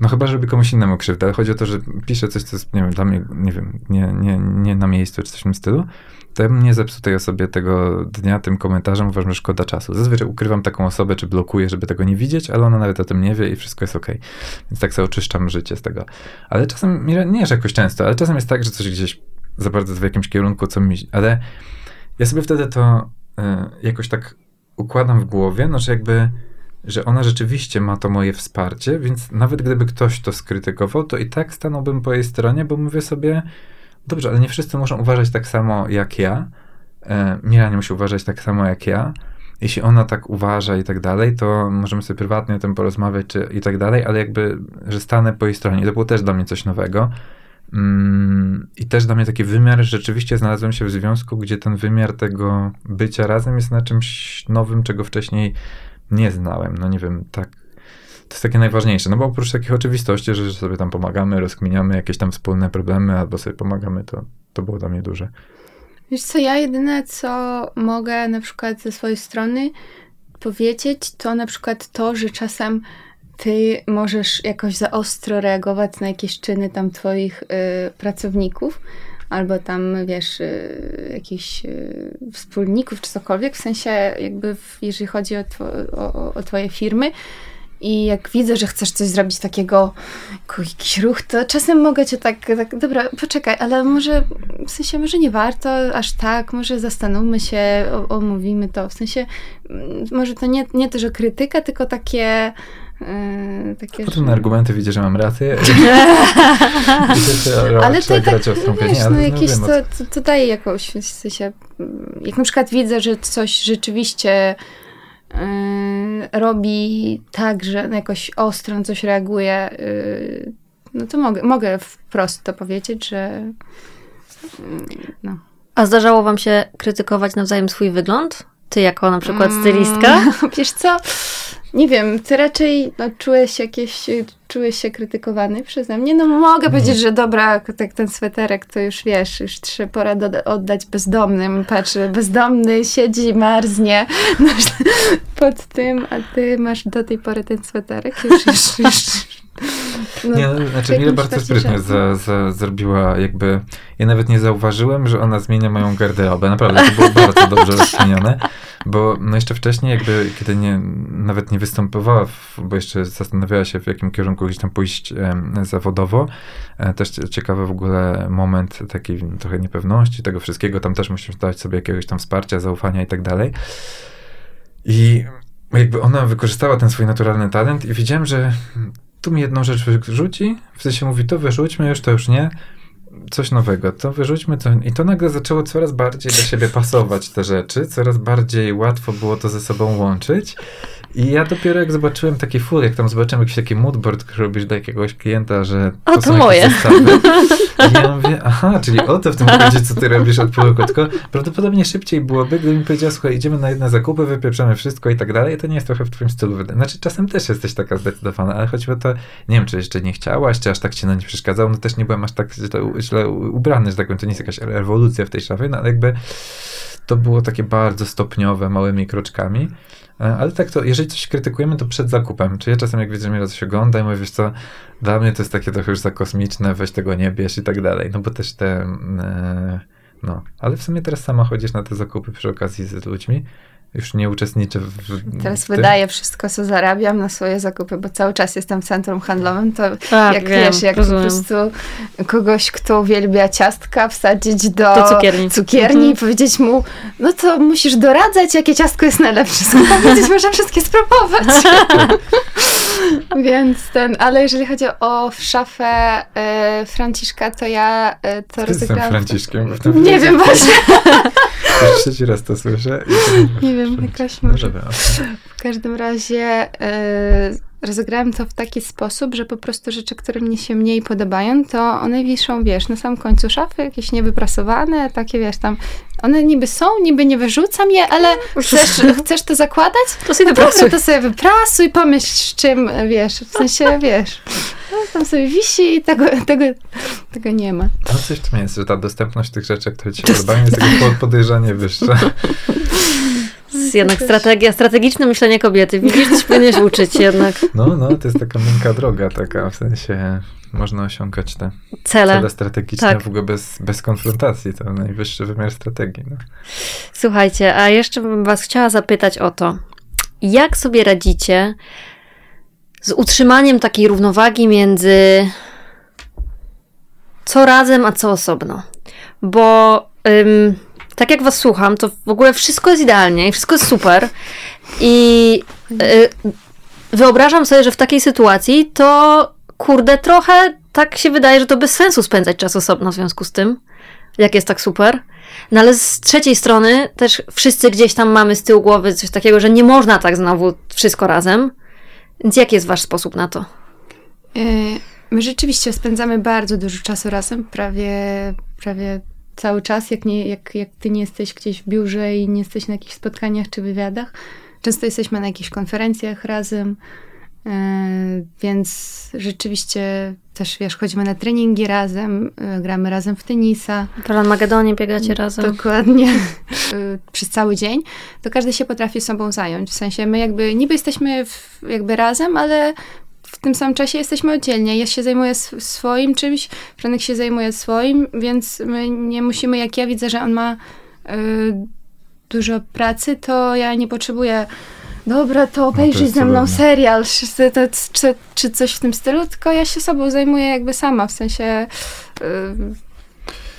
no chyba, żeby komuś innemu krzywdę, ale chodzi o to, że piszę coś, co jest, nie wiem, dla mnie, nie wiem, nie, nie, nie na miejscu czy coś w tym stylu, to ja bym nie zepsuł tej osobie tego dnia tym komentarzem, uważam, że szkoda czasu. Zazwyczaj ukrywam taką osobę, czy blokuję, żeby tego nie widzieć, ale ona nawet o tym nie wie i wszystko jest okej. Okay. Więc tak sobie oczyszczam życie z tego. Ale czasem, nie jest jakoś często, ale czasem jest tak, że coś gdzieś za bardzo w jakimś kierunku, co mi... Ale ja sobie wtedy to y, jakoś tak układam w głowie, no że jakby... że ona rzeczywiście ma to moje wsparcie, więc nawet gdyby ktoś to skrytykował, to i tak stanąłbym po jej stronie, bo mówię sobie, dobrze, ale nie wszyscy muszą uważać tak samo jak ja, e, Mira nie musi uważać tak samo jak ja, jeśli ona tak uważa i tak dalej, to możemy sobie prywatnie o tym porozmawiać czy i tak dalej, ale jakby, że stanę po jej stronie. To było też dla mnie coś nowego. Mm, i też dla mnie taki wymiar, że rzeczywiście znalazłem się w związku, gdzie ten wymiar tego bycia razem jest na czymś nowym, czego wcześniej nie znałem, no nie wiem, tak. To jest takie najważniejsze, no bo oprócz takich oczywistości, że sobie tam pomagamy, rozkminiamy jakieś tam wspólne problemy, albo sobie pomagamy, to, to było dla mnie duże. Wiesz co, ja jedyne, co mogę na przykład ze swojej strony powiedzieć, to na przykład to, że czasem ty możesz jakoś za ostro reagować na jakieś czyny tam twoich y, pracowników, albo tam, wiesz, y, jakichś y, wspólników, czy cokolwiek, w sensie jakby, w, jeżeli chodzi o, two, o, o twoje firmy i jak widzę, że chcesz coś zrobić takiego, jakiś ruch, to czasem mogę cię tak, tak, dobra, poczekaj, ale może, w sensie, może nie warto aż tak, może zastanówmy się, o, omówimy to, w sensie, może to nie, nie to, że krytyka, tylko takie... Yy, takie potem na argumenty widzę, że mam rację. Ale to i tak, wiesz, no jakieś to, to, to daje jakąś, w sensie, jak na przykład widzę, że coś rzeczywiście yy, robi tak, że jakoś ostro coś reaguje, yy, no to mogę, mogę wprost to powiedzieć, że yy, no. A zdarzało wam się krytykować nawzajem swój wygląd? Ty jako na przykład stylistka? Mm, wiesz co... Nie wiem, ty raczej no, czułeś, jakieś, czułeś się krytykowany przeze mnie? No mogę mm. powiedzieć, że dobra, tak ten sweterek to już wiesz, już trzy pora do, oddać bezdomnym. Patrz, bezdomny siedzi, marznie no, pod tym, a ty masz do tej pory ten sweterek? Już, już, już. No, nie, znaczy Mila bardzo sprytnie za, za, zrobiła jakby, ja nawet nie zauważyłem, że ona zmienia moją garderobę, naprawdę to było bardzo dobrze rozkminione, bo no jeszcze wcześniej jakby, kiedy nie, nawet nie występowała, w, bo jeszcze zastanawiała się w jakim kierunku gdzieś tam pójść em, zawodowo, e, też ciekawy w ogóle moment takiej trochę niepewności, tego wszystkiego, tam też musimy dać sobie jakiegoś tam wsparcia, zaufania i tak dalej. I jakby ona wykorzystała ten swój naturalny talent i widziałem, że tu mi jedną rzecz wyrzuci, w sensie mówi, to wyrzućmy już, to już nie, coś nowego, to wyrzućmy, to... I to nagle zaczęło coraz bardziej do siebie pasować te rzeczy, coraz bardziej łatwo było to ze sobą łączyć. I ja dopiero jak zobaczyłem taki full, jak tam zobaczyłem jakiś taki moodboard, który robisz dla jakiegoś klienta, że to, to są moje. Jakieś zestawy. I ja mówię, aha, czyli o to w tym momencie, co ty robisz od pół kotko. Prawdopodobnie szybciej byłoby, gdybym powiedział, słuchaj, idziemy na jedne zakupy, wypieprzamy wszystko i tak dalej. To nie jest trochę w twoim stylu. Znaczy czasem też jesteś taka zdecydowana, ale choćby to, nie wiem, czy jeszcze nie chciałaś, czy aż tak ci na nie przeszkadzało. No też nie byłem aż tak źle, źle ubrany, że tak powiem, to nie jest jakaś rewolucja w tej szafie, no ale jakby to było takie bardzo stopniowe, małymi kroczkami. Ale tak to, jeżeli coś krytykujemy, to przed zakupem. Czyli ja czasem jak widzę, że się ogląda i mówię, wiesz co, dla mnie to jest takie trochę już za kosmiczne, weź tego nie bierz i tak dalej. No bo też te, no. Ale w sumie teraz sama chodzisz na te zakupy przy okazji z ludźmi. Już nie uczestniczę w, w Teraz w wydaję tym. Wszystko, co zarabiam na swoje zakupy, bo cały czas jestem w centrum handlowym, to tak, jak wiem, wiesz, jak rozumiem. Po prostu kogoś, kto uwielbia ciastka, wsadzić do, do cukierni, cukierni mhm. i powiedzieć mu, no to musisz doradzać, jakie ciastko jest najlepsze. Powiedzieć, można wszystkie spróbować. Więc ten, ale jeżeli chodzi o szafę y, Franciszka, to ja y, to rozegrałam. Jestem Franciszkiem. W tym nie wiem właśnie. Już trzeci raz to słyszę. Nie wiem, jakaś może. W każdym razie y, rozegrałam to w taki sposób, że po prostu rzeczy, które mnie się mniej podobają, to one wiszą, wiesz, na samym końcu szafy, jakieś niewyprasowane, takie, wiesz, tam, one niby są, niby nie wyrzucam je, ale chcesz, chcesz to zakładać? To sobie wyprasuj. To sobie wyprasuj, pomyśl z czym, wiesz, w sensie, wiesz, no, tam sobie wisi i tego, tego, tego nie ma. No coś w tym jest, że ta dostępność tych rzeczy, które ci się podobają, jest jakby podejrzanie wyższe. Jest jednak strategia, strategiczne myślenie kobiety. Widzisz, coś powinieneś uczyć jednak. No, no, to jest taka miękka droga taka, w sensie można osiągać te cele, cele strategiczne tak. W ogóle bez, bez konfrontacji. To najwyższy wymiar strategii. No. Słuchajcie, a jeszcze bym was chciała zapytać o to, jak sobie radzicie z utrzymaniem takiej równowagi między co razem, a co osobno. Bo... Ym, tak jak was słucham, to w ogóle wszystko jest idealnie i wszystko jest super i y, wyobrażam sobie, że w takiej sytuacji to kurde trochę tak się wydaje, że to bez sensu spędzać czas osobno w związku z tym, jak jest tak super. No ale z trzeciej strony też wszyscy gdzieś tam mamy z tyłu głowy coś takiego, że nie można tak znowu wszystko razem. Więc jaki jest wasz sposób na to? My rzeczywiście spędzamy bardzo dużo czasu razem, prawie prawie cały czas, jak, nie, jak, jak ty nie jesteś gdzieś w biurze i nie jesteś na jakichś spotkaniach czy wywiadach. Często jesteśmy na jakichś konferencjach razem, yy, więc rzeczywiście też, wiesz, chodzimy na treningi razem, yy, gramy razem w tenisa. W Armagedonie biegacie razem. Dokładnie. Yy, przez cały dzień. To każdy się potrafi sobą zająć. W sensie my jakby niby jesteśmy w, jakby razem, ale w tym samym czasie jesteśmy oddzielnie. Ja się zajmuję swoim czymś, Franek się zajmuje swoim, więc my nie musimy, jak ja widzę, że on ma y, dużo pracy, to ja nie potrzebuję, dobra, to obejrzyj no ze mną serial, czy, to, czy, czy coś w tym stylu, tylko ja się sobą zajmuję jakby sama, w sensie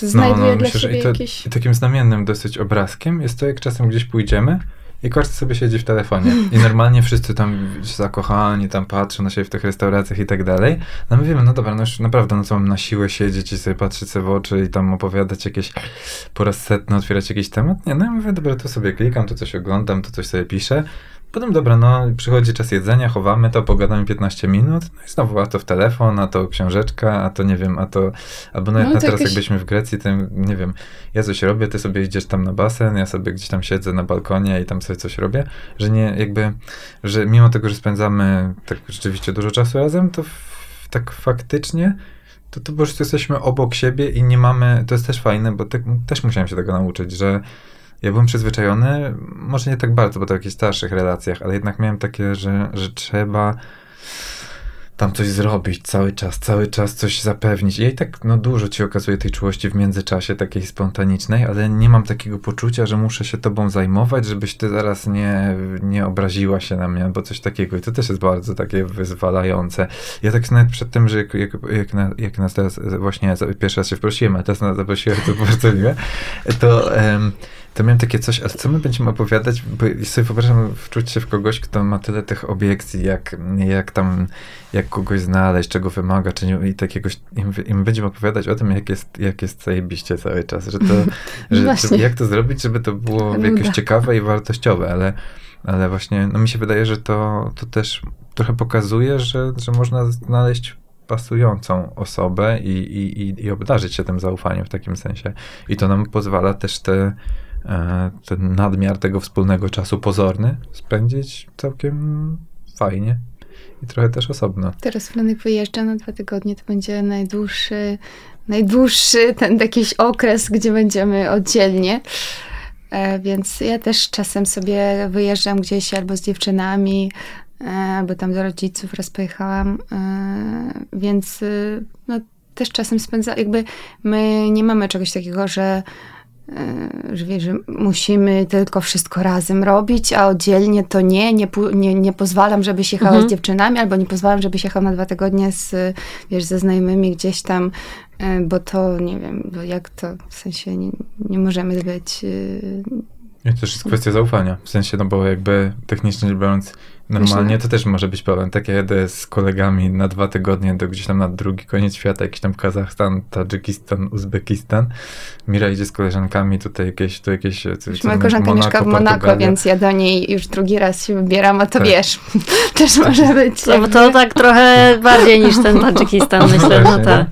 y, znajduję no, no, dla myślę, siebie i to, jakieś... I takim znamiennym dosyć obrazkiem jest to, jak czasem gdzieś pójdziemy, i każdy sobie siedzi w telefonie. I normalnie wszyscy tam zakochani, tam patrzą na siebie w tych restauracjach i tak dalej. No my wiemy, no dobra, no już naprawdę, no co mam na siłę siedzieć i sobie patrzeć sobie w oczy i tam opowiadać jakieś, po raz setny otwierać jakiś temat? Nie, no ja mówię, dobra, to sobie klikam, to coś oglądam, to coś sobie piszę. Potem dobra, no przychodzi czas jedzenia, chowamy to, pogadamy piętnaście minut, no i znowu a to w telefon, a to książeczka, a to nie wiem, a to... Albo nawet no, na teraz jakieś... jakbyśmy w Grecji, to nie wiem, ja coś robię, ty sobie idziesz tam na basen, ja sobie gdzieś tam siedzę na balkonie i tam sobie coś robię, że nie jakby, że mimo tego, że spędzamy tak rzeczywiście dużo czasu razem, to f- tak faktycznie... To, to po prostu jesteśmy obok siebie i nie mamy, to jest też fajne, bo te, też musiałem się tego nauczyć, że ja byłem przyzwyczajony, może nie tak bardzo, bo to w jakichś starszych relacjach, ale jednak miałem takie, że, że trzeba tam coś zrobić cały czas, cały czas coś zapewnić. I, ja i tak no, dużo ci okazuje tej czułości w międzyczasie, takiej spontanicznej, ale nie mam takiego poczucia, że muszę się tobą zajmować, żebyś ty zaraz nie, nie obraziła się na mnie, albo coś takiego. I to też jest bardzo takie wyzwalające. Ja tak nawet przed tym, że jak, jak, jak, na, jak nas teraz właśnie pierwszy raz się wprosiłem, a teraz nas zaprosiłem, to bardzo miłe, to... Um, to miałem takie coś, a co my będziemy opowiadać, bo sobie wyobrażam wczuć się w kogoś, kto ma tyle tych obiekcji, jak, jak tam, jak kogoś znaleźć, czego wymaga, czy nie, i takiegoś, i my, i my będziemy opowiadać o tym, jak jest, jak jest zajebiście cały czas, że to, że, że jak to zrobić, żeby to było jakoś ciekawe i wartościowe, ale, ale właśnie, no mi się wydaje, że to, to też trochę pokazuje, że, że można znaleźć pasującą osobę i, i, i, i obdarzyć się tym zaufaniem w takim sensie. I to nam pozwala też te ten nadmiar tego wspólnego czasu pozorny spędzić całkiem fajnie i trochę też osobno. Teraz Franek wyjeżdża na dwa tygodnie, to będzie najdłuższy, najdłuższy ten jakiś okres, gdzie będziemy oddzielnie, e, więc ja też czasem sobie wyjeżdżam gdzieś albo z dziewczynami, e, albo tam do rodziców raz pojechałam, e, więc no, też czasem spędza, jakby my nie mamy czegoś takiego, że Że, wie, że musimy tylko wszystko razem robić, a oddzielnie to nie, nie, nie, nie pozwalam, żebyś jechała mhm. z dziewczynami, albo nie pozwalam, żebyś jechał na dwa tygodnie z, wiesz, ze znajomymi gdzieś tam, bo to, nie wiem, bo jak to, w sensie nie, nie możemy być... I to też jest kwestia zaufania, w sensie, no bo jakby technicznie biorąc, normalnie to też może być problem. Tak ja jadę z kolegami na dwa tygodnie do gdzieś tam na drugi koniec świata, jakiś tam Kazachstan, Tadżykistan, Uzbekistan. Mira idzie z koleżankami tutaj jakieś, tu jakieś... Moja koleżanka mieszka w Monako, więc ja do niej już drugi raz się wybieram, a to tak. Wiesz, też tak. Może być. No, bo to tak trochę bardziej niż ten Tadżykistan, myślę, no tak.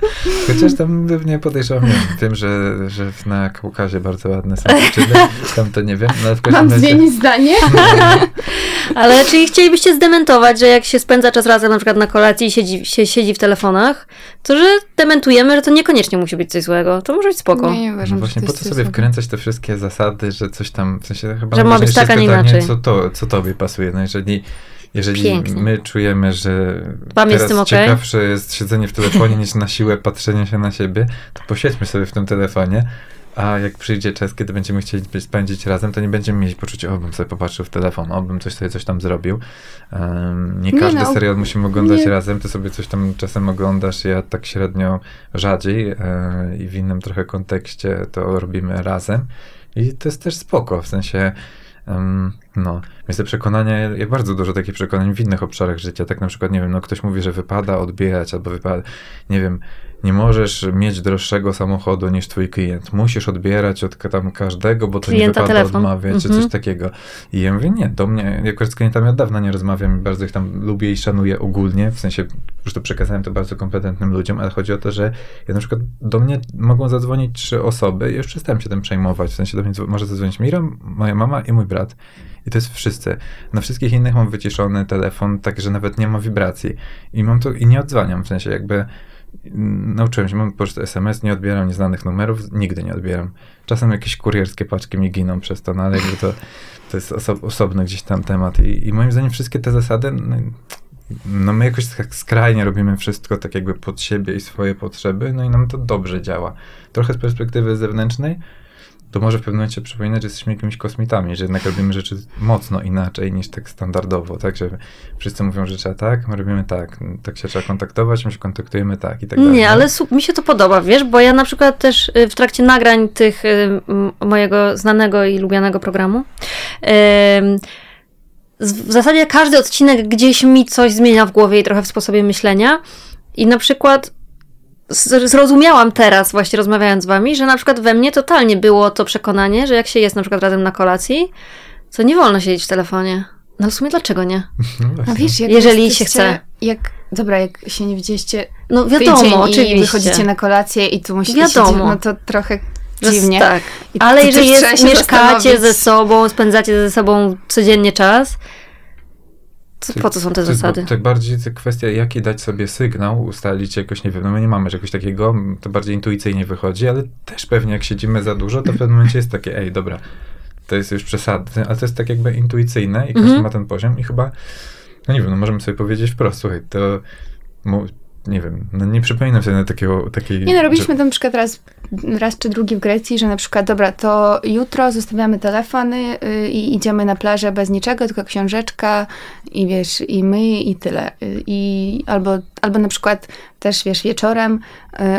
Chociaż tam pewnie podejrzewam, wiem, że, że na Kaukazie bardzo ładne są dziewczyny, tam to nie wiem. No, mam zmienić zdanie? Ale czyli chcieli Chcielibyście zdementować, że jak się spędza czas razem na przykład na kolacji i siedzi, się, siedzi w telefonach, to że dementujemy, że to niekoniecznie musi być coś złego. To może być spoko. Nie, nie uważam, no właśnie, po co sobie złego. Wkręcać te wszystkie zasady, że coś tam, w sensie chyba że ma być tak, a nie inaczej. Co, to, co tobie pasuje. No jeżeli jeżeli Pięknie. My czujemy, że Wam teraz jest ciekawsze okay? jest siedzenie w telefonie niż na siłę patrzenie się na siebie, to posiedźmy sobie w tym telefonie. A jak przyjdzie czas, kiedy będziemy chcieli spędzić razem, to nie będziemy mieć poczucia, o bym sobie popatrzył w telefon, o bym coś sobie coś tam zrobił. Um, nie, nie każdy no, serial musimy oglądać nie. razem, ty sobie coś tam czasem oglądasz, ja tak średnio rzadziej e, i w innym trochę kontekście to robimy razem. I to jest też spoko, w sensie um, no, więc te przekonania, ja bardzo dużo takich przekonań w innych obszarach życia, tak na przykład, nie wiem, no ktoś mówi, że wypada odbierać, albo wypada, nie wiem, nie możesz mieć droższego samochodu niż twój klient. Musisz odbierać od tam każdego, bo to klienta nie wypada telefon. Odmawiać, mm-hmm. czy coś takiego. I ja mówię, nie, do mnie, jako z klientami od dawna nie rozmawiam, bardzo ich tam lubię i szanuję ogólnie, w sensie, już to przekazałem to bardzo kompetentnym ludziom, ale chodzi o to, że ja na przykład do mnie mogą zadzwonić trzy osoby i już przestałem się tym przejmować, w sensie do mnie może zadzwonić Mira, moja mama i mój brat. I to jest wszyscy. Na wszystkich innych mam wyciszony telefon, tak, że nawet nie ma wibracji. I mam to, i nie odzwaniam, w sensie jakby nauczyłem się, mam po prostu es em es, nie odbieram nieznanych numerów, nigdy nie odbieram. Czasem jakieś kurierskie paczki mi giną przez to, no ale jakby to, to jest oso- osobny gdzieś tam temat. I, i moim zdaniem wszystkie te zasady, no, no my jakoś tak skrajnie robimy wszystko tak jakby pod siebie i swoje potrzeby, no i nam to dobrze działa. Trochę z perspektywy zewnętrznej, to może w pewnym momencie przypominać, że jesteśmy jakimiś kosmitami, że jednak robimy rzeczy mocno inaczej niż tak standardowo, tak, że wszyscy mówią, że trzeba tak, my robimy tak, tak się trzeba kontaktować, my się kontaktujemy tak i tak dalej. Nie, ale su- mi się to podoba, wiesz, bo ja na przykład też w trakcie nagrań tych y, mojego znanego i lubianego programu y, w zasadzie każdy odcinek gdzieś mi coś zmienia w głowie i trochę w sposobie myślenia i na przykład zrozumiałam teraz, właśnie rozmawiając z wami, że na przykład we mnie totalnie było to przekonanie, że jak się jest na przykład razem na kolacji, to nie wolno siedzieć w telefonie. No w sumie dlaczego nie? No a wiesz, jak jeżeli się chce. Jak, dobra, jak się nie widzieliście no wiadomo, oczywiście. I wychodzicie na kolację i tu musicie wiadomo. Siedzieć, no to trochę dziwnie. Tak. I ale jeżeli jest, mieszkacie ze sobą, spędzacie ze sobą codziennie czas, to ty, po co są te ty, zasady? Tak bardziej kwestia, jaki dać sobie sygnał, ustalić jakoś, nie wiem, no my nie mamy czegoś takiego, to bardziej intuicyjnie wychodzi, ale też pewnie jak siedzimy za dużo, to w pewnym momencie jest takie, ej, dobra, to jest już przesadne, ale to jest tak jakby intuicyjne i każdy mm-hmm. ma ten poziom i chyba, no nie wiem, no możemy sobie powiedzieć wprost, słuchaj, to nie wiem, no nie przypominam sobie na takiego, takiej... Nie no, robiliśmy to na przykład raz, raz czy drugi w Grecji, że na przykład, dobra, to jutro zostawiamy telefony i idziemy na plażę bez niczego, tylko książeczka i wiesz, i my i tyle. I albo, albo na przykład też, wiesz, wieczorem,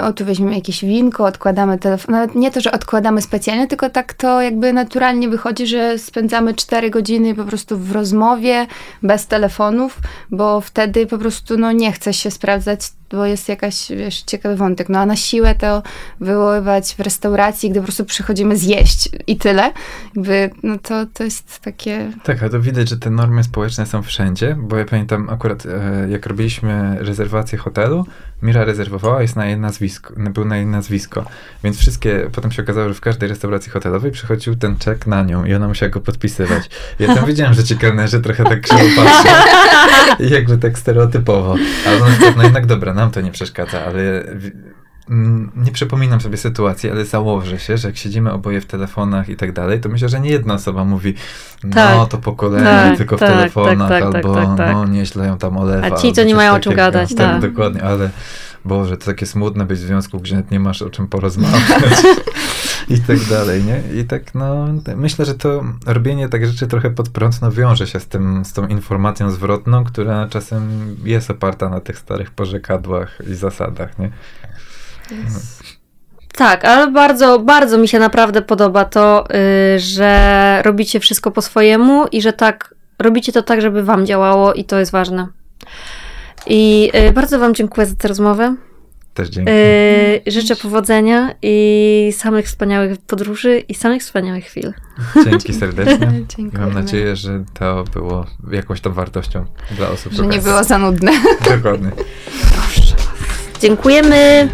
o tu weźmiemy jakieś winko, odkładamy telefon, nawet nie to, że odkładamy specjalnie, tylko tak to jakby naturalnie wychodzi, że spędzamy cztery godziny po prostu w rozmowie, bez telefonów, bo wtedy po prostu, no nie chce się sprawdzać, bo jest jakaś, wiesz, ciekawy wątek. No a na siłę to wywoływać w restauracji, gdy po prostu przychodzimy zjeść i tyle. Jakby, no to, to jest takie... Tak, ale to widać, że te normy społeczne są wszędzie, bo ja pamiętam akurat, e, jak robiliśmy rezerwację hotelu, Mira rezerwowała, jest na jej nazwisko, był na jej nazwisko, więc wszystkie, potem się okazało, że w każdej restauracji hotelowej przychodził ten czek na nią i ona musiała go podpisywać. Ja tam wiedziałem, że ci kelnerzy trochę tak krzywo patrzą. Jakby tak stereotypowo. Ale no, no jednak dobra, nam to nie przeszkadza, ale nie przypominam sobie sytuacji, ale założę się, że jak siedzimy oboje w telefonach i tak dalej, to myślę, że nie jedna osoba mówi no tak, to po kolei, tak, tylko w tak, telefonach, tak, tak, albo tak, tak, tak. no nieźle ją tam olewa. A ci, co nie mają o czym gadać. Tak, tak, dokładnie, ale Boże, to takie smutne być w związku, gdzie nie masz o czym porozmawiać i tak dalej, nie? I tak, no, myślę, że to robienie tak rzeczy trochę pod prąd, no, wiąże się z tym, z tą informacją zwrotną, która czasem jest oparta na tych starych porzekadłach i zasadach, nie? Yes. Tak, ale bardzo, bardzo mi się naprawdę podoba to, yy, że robicie wszystko po swojemu i że tak, robicie to tak, żeby wam działało i to jest ważne. I yy, bardzo wam dziękuję za tę rozmowę. Też dziękuję. Yy, życzę powodzenia i samych wspaniałych podróży i samych wspaniałych chwil. Dzięki serdecznie. Dziękuję. Mam nadzieję, że to było jakąś tą wartością dla osób. Że nie było za nudne. Dokładnie. Dziękujemy.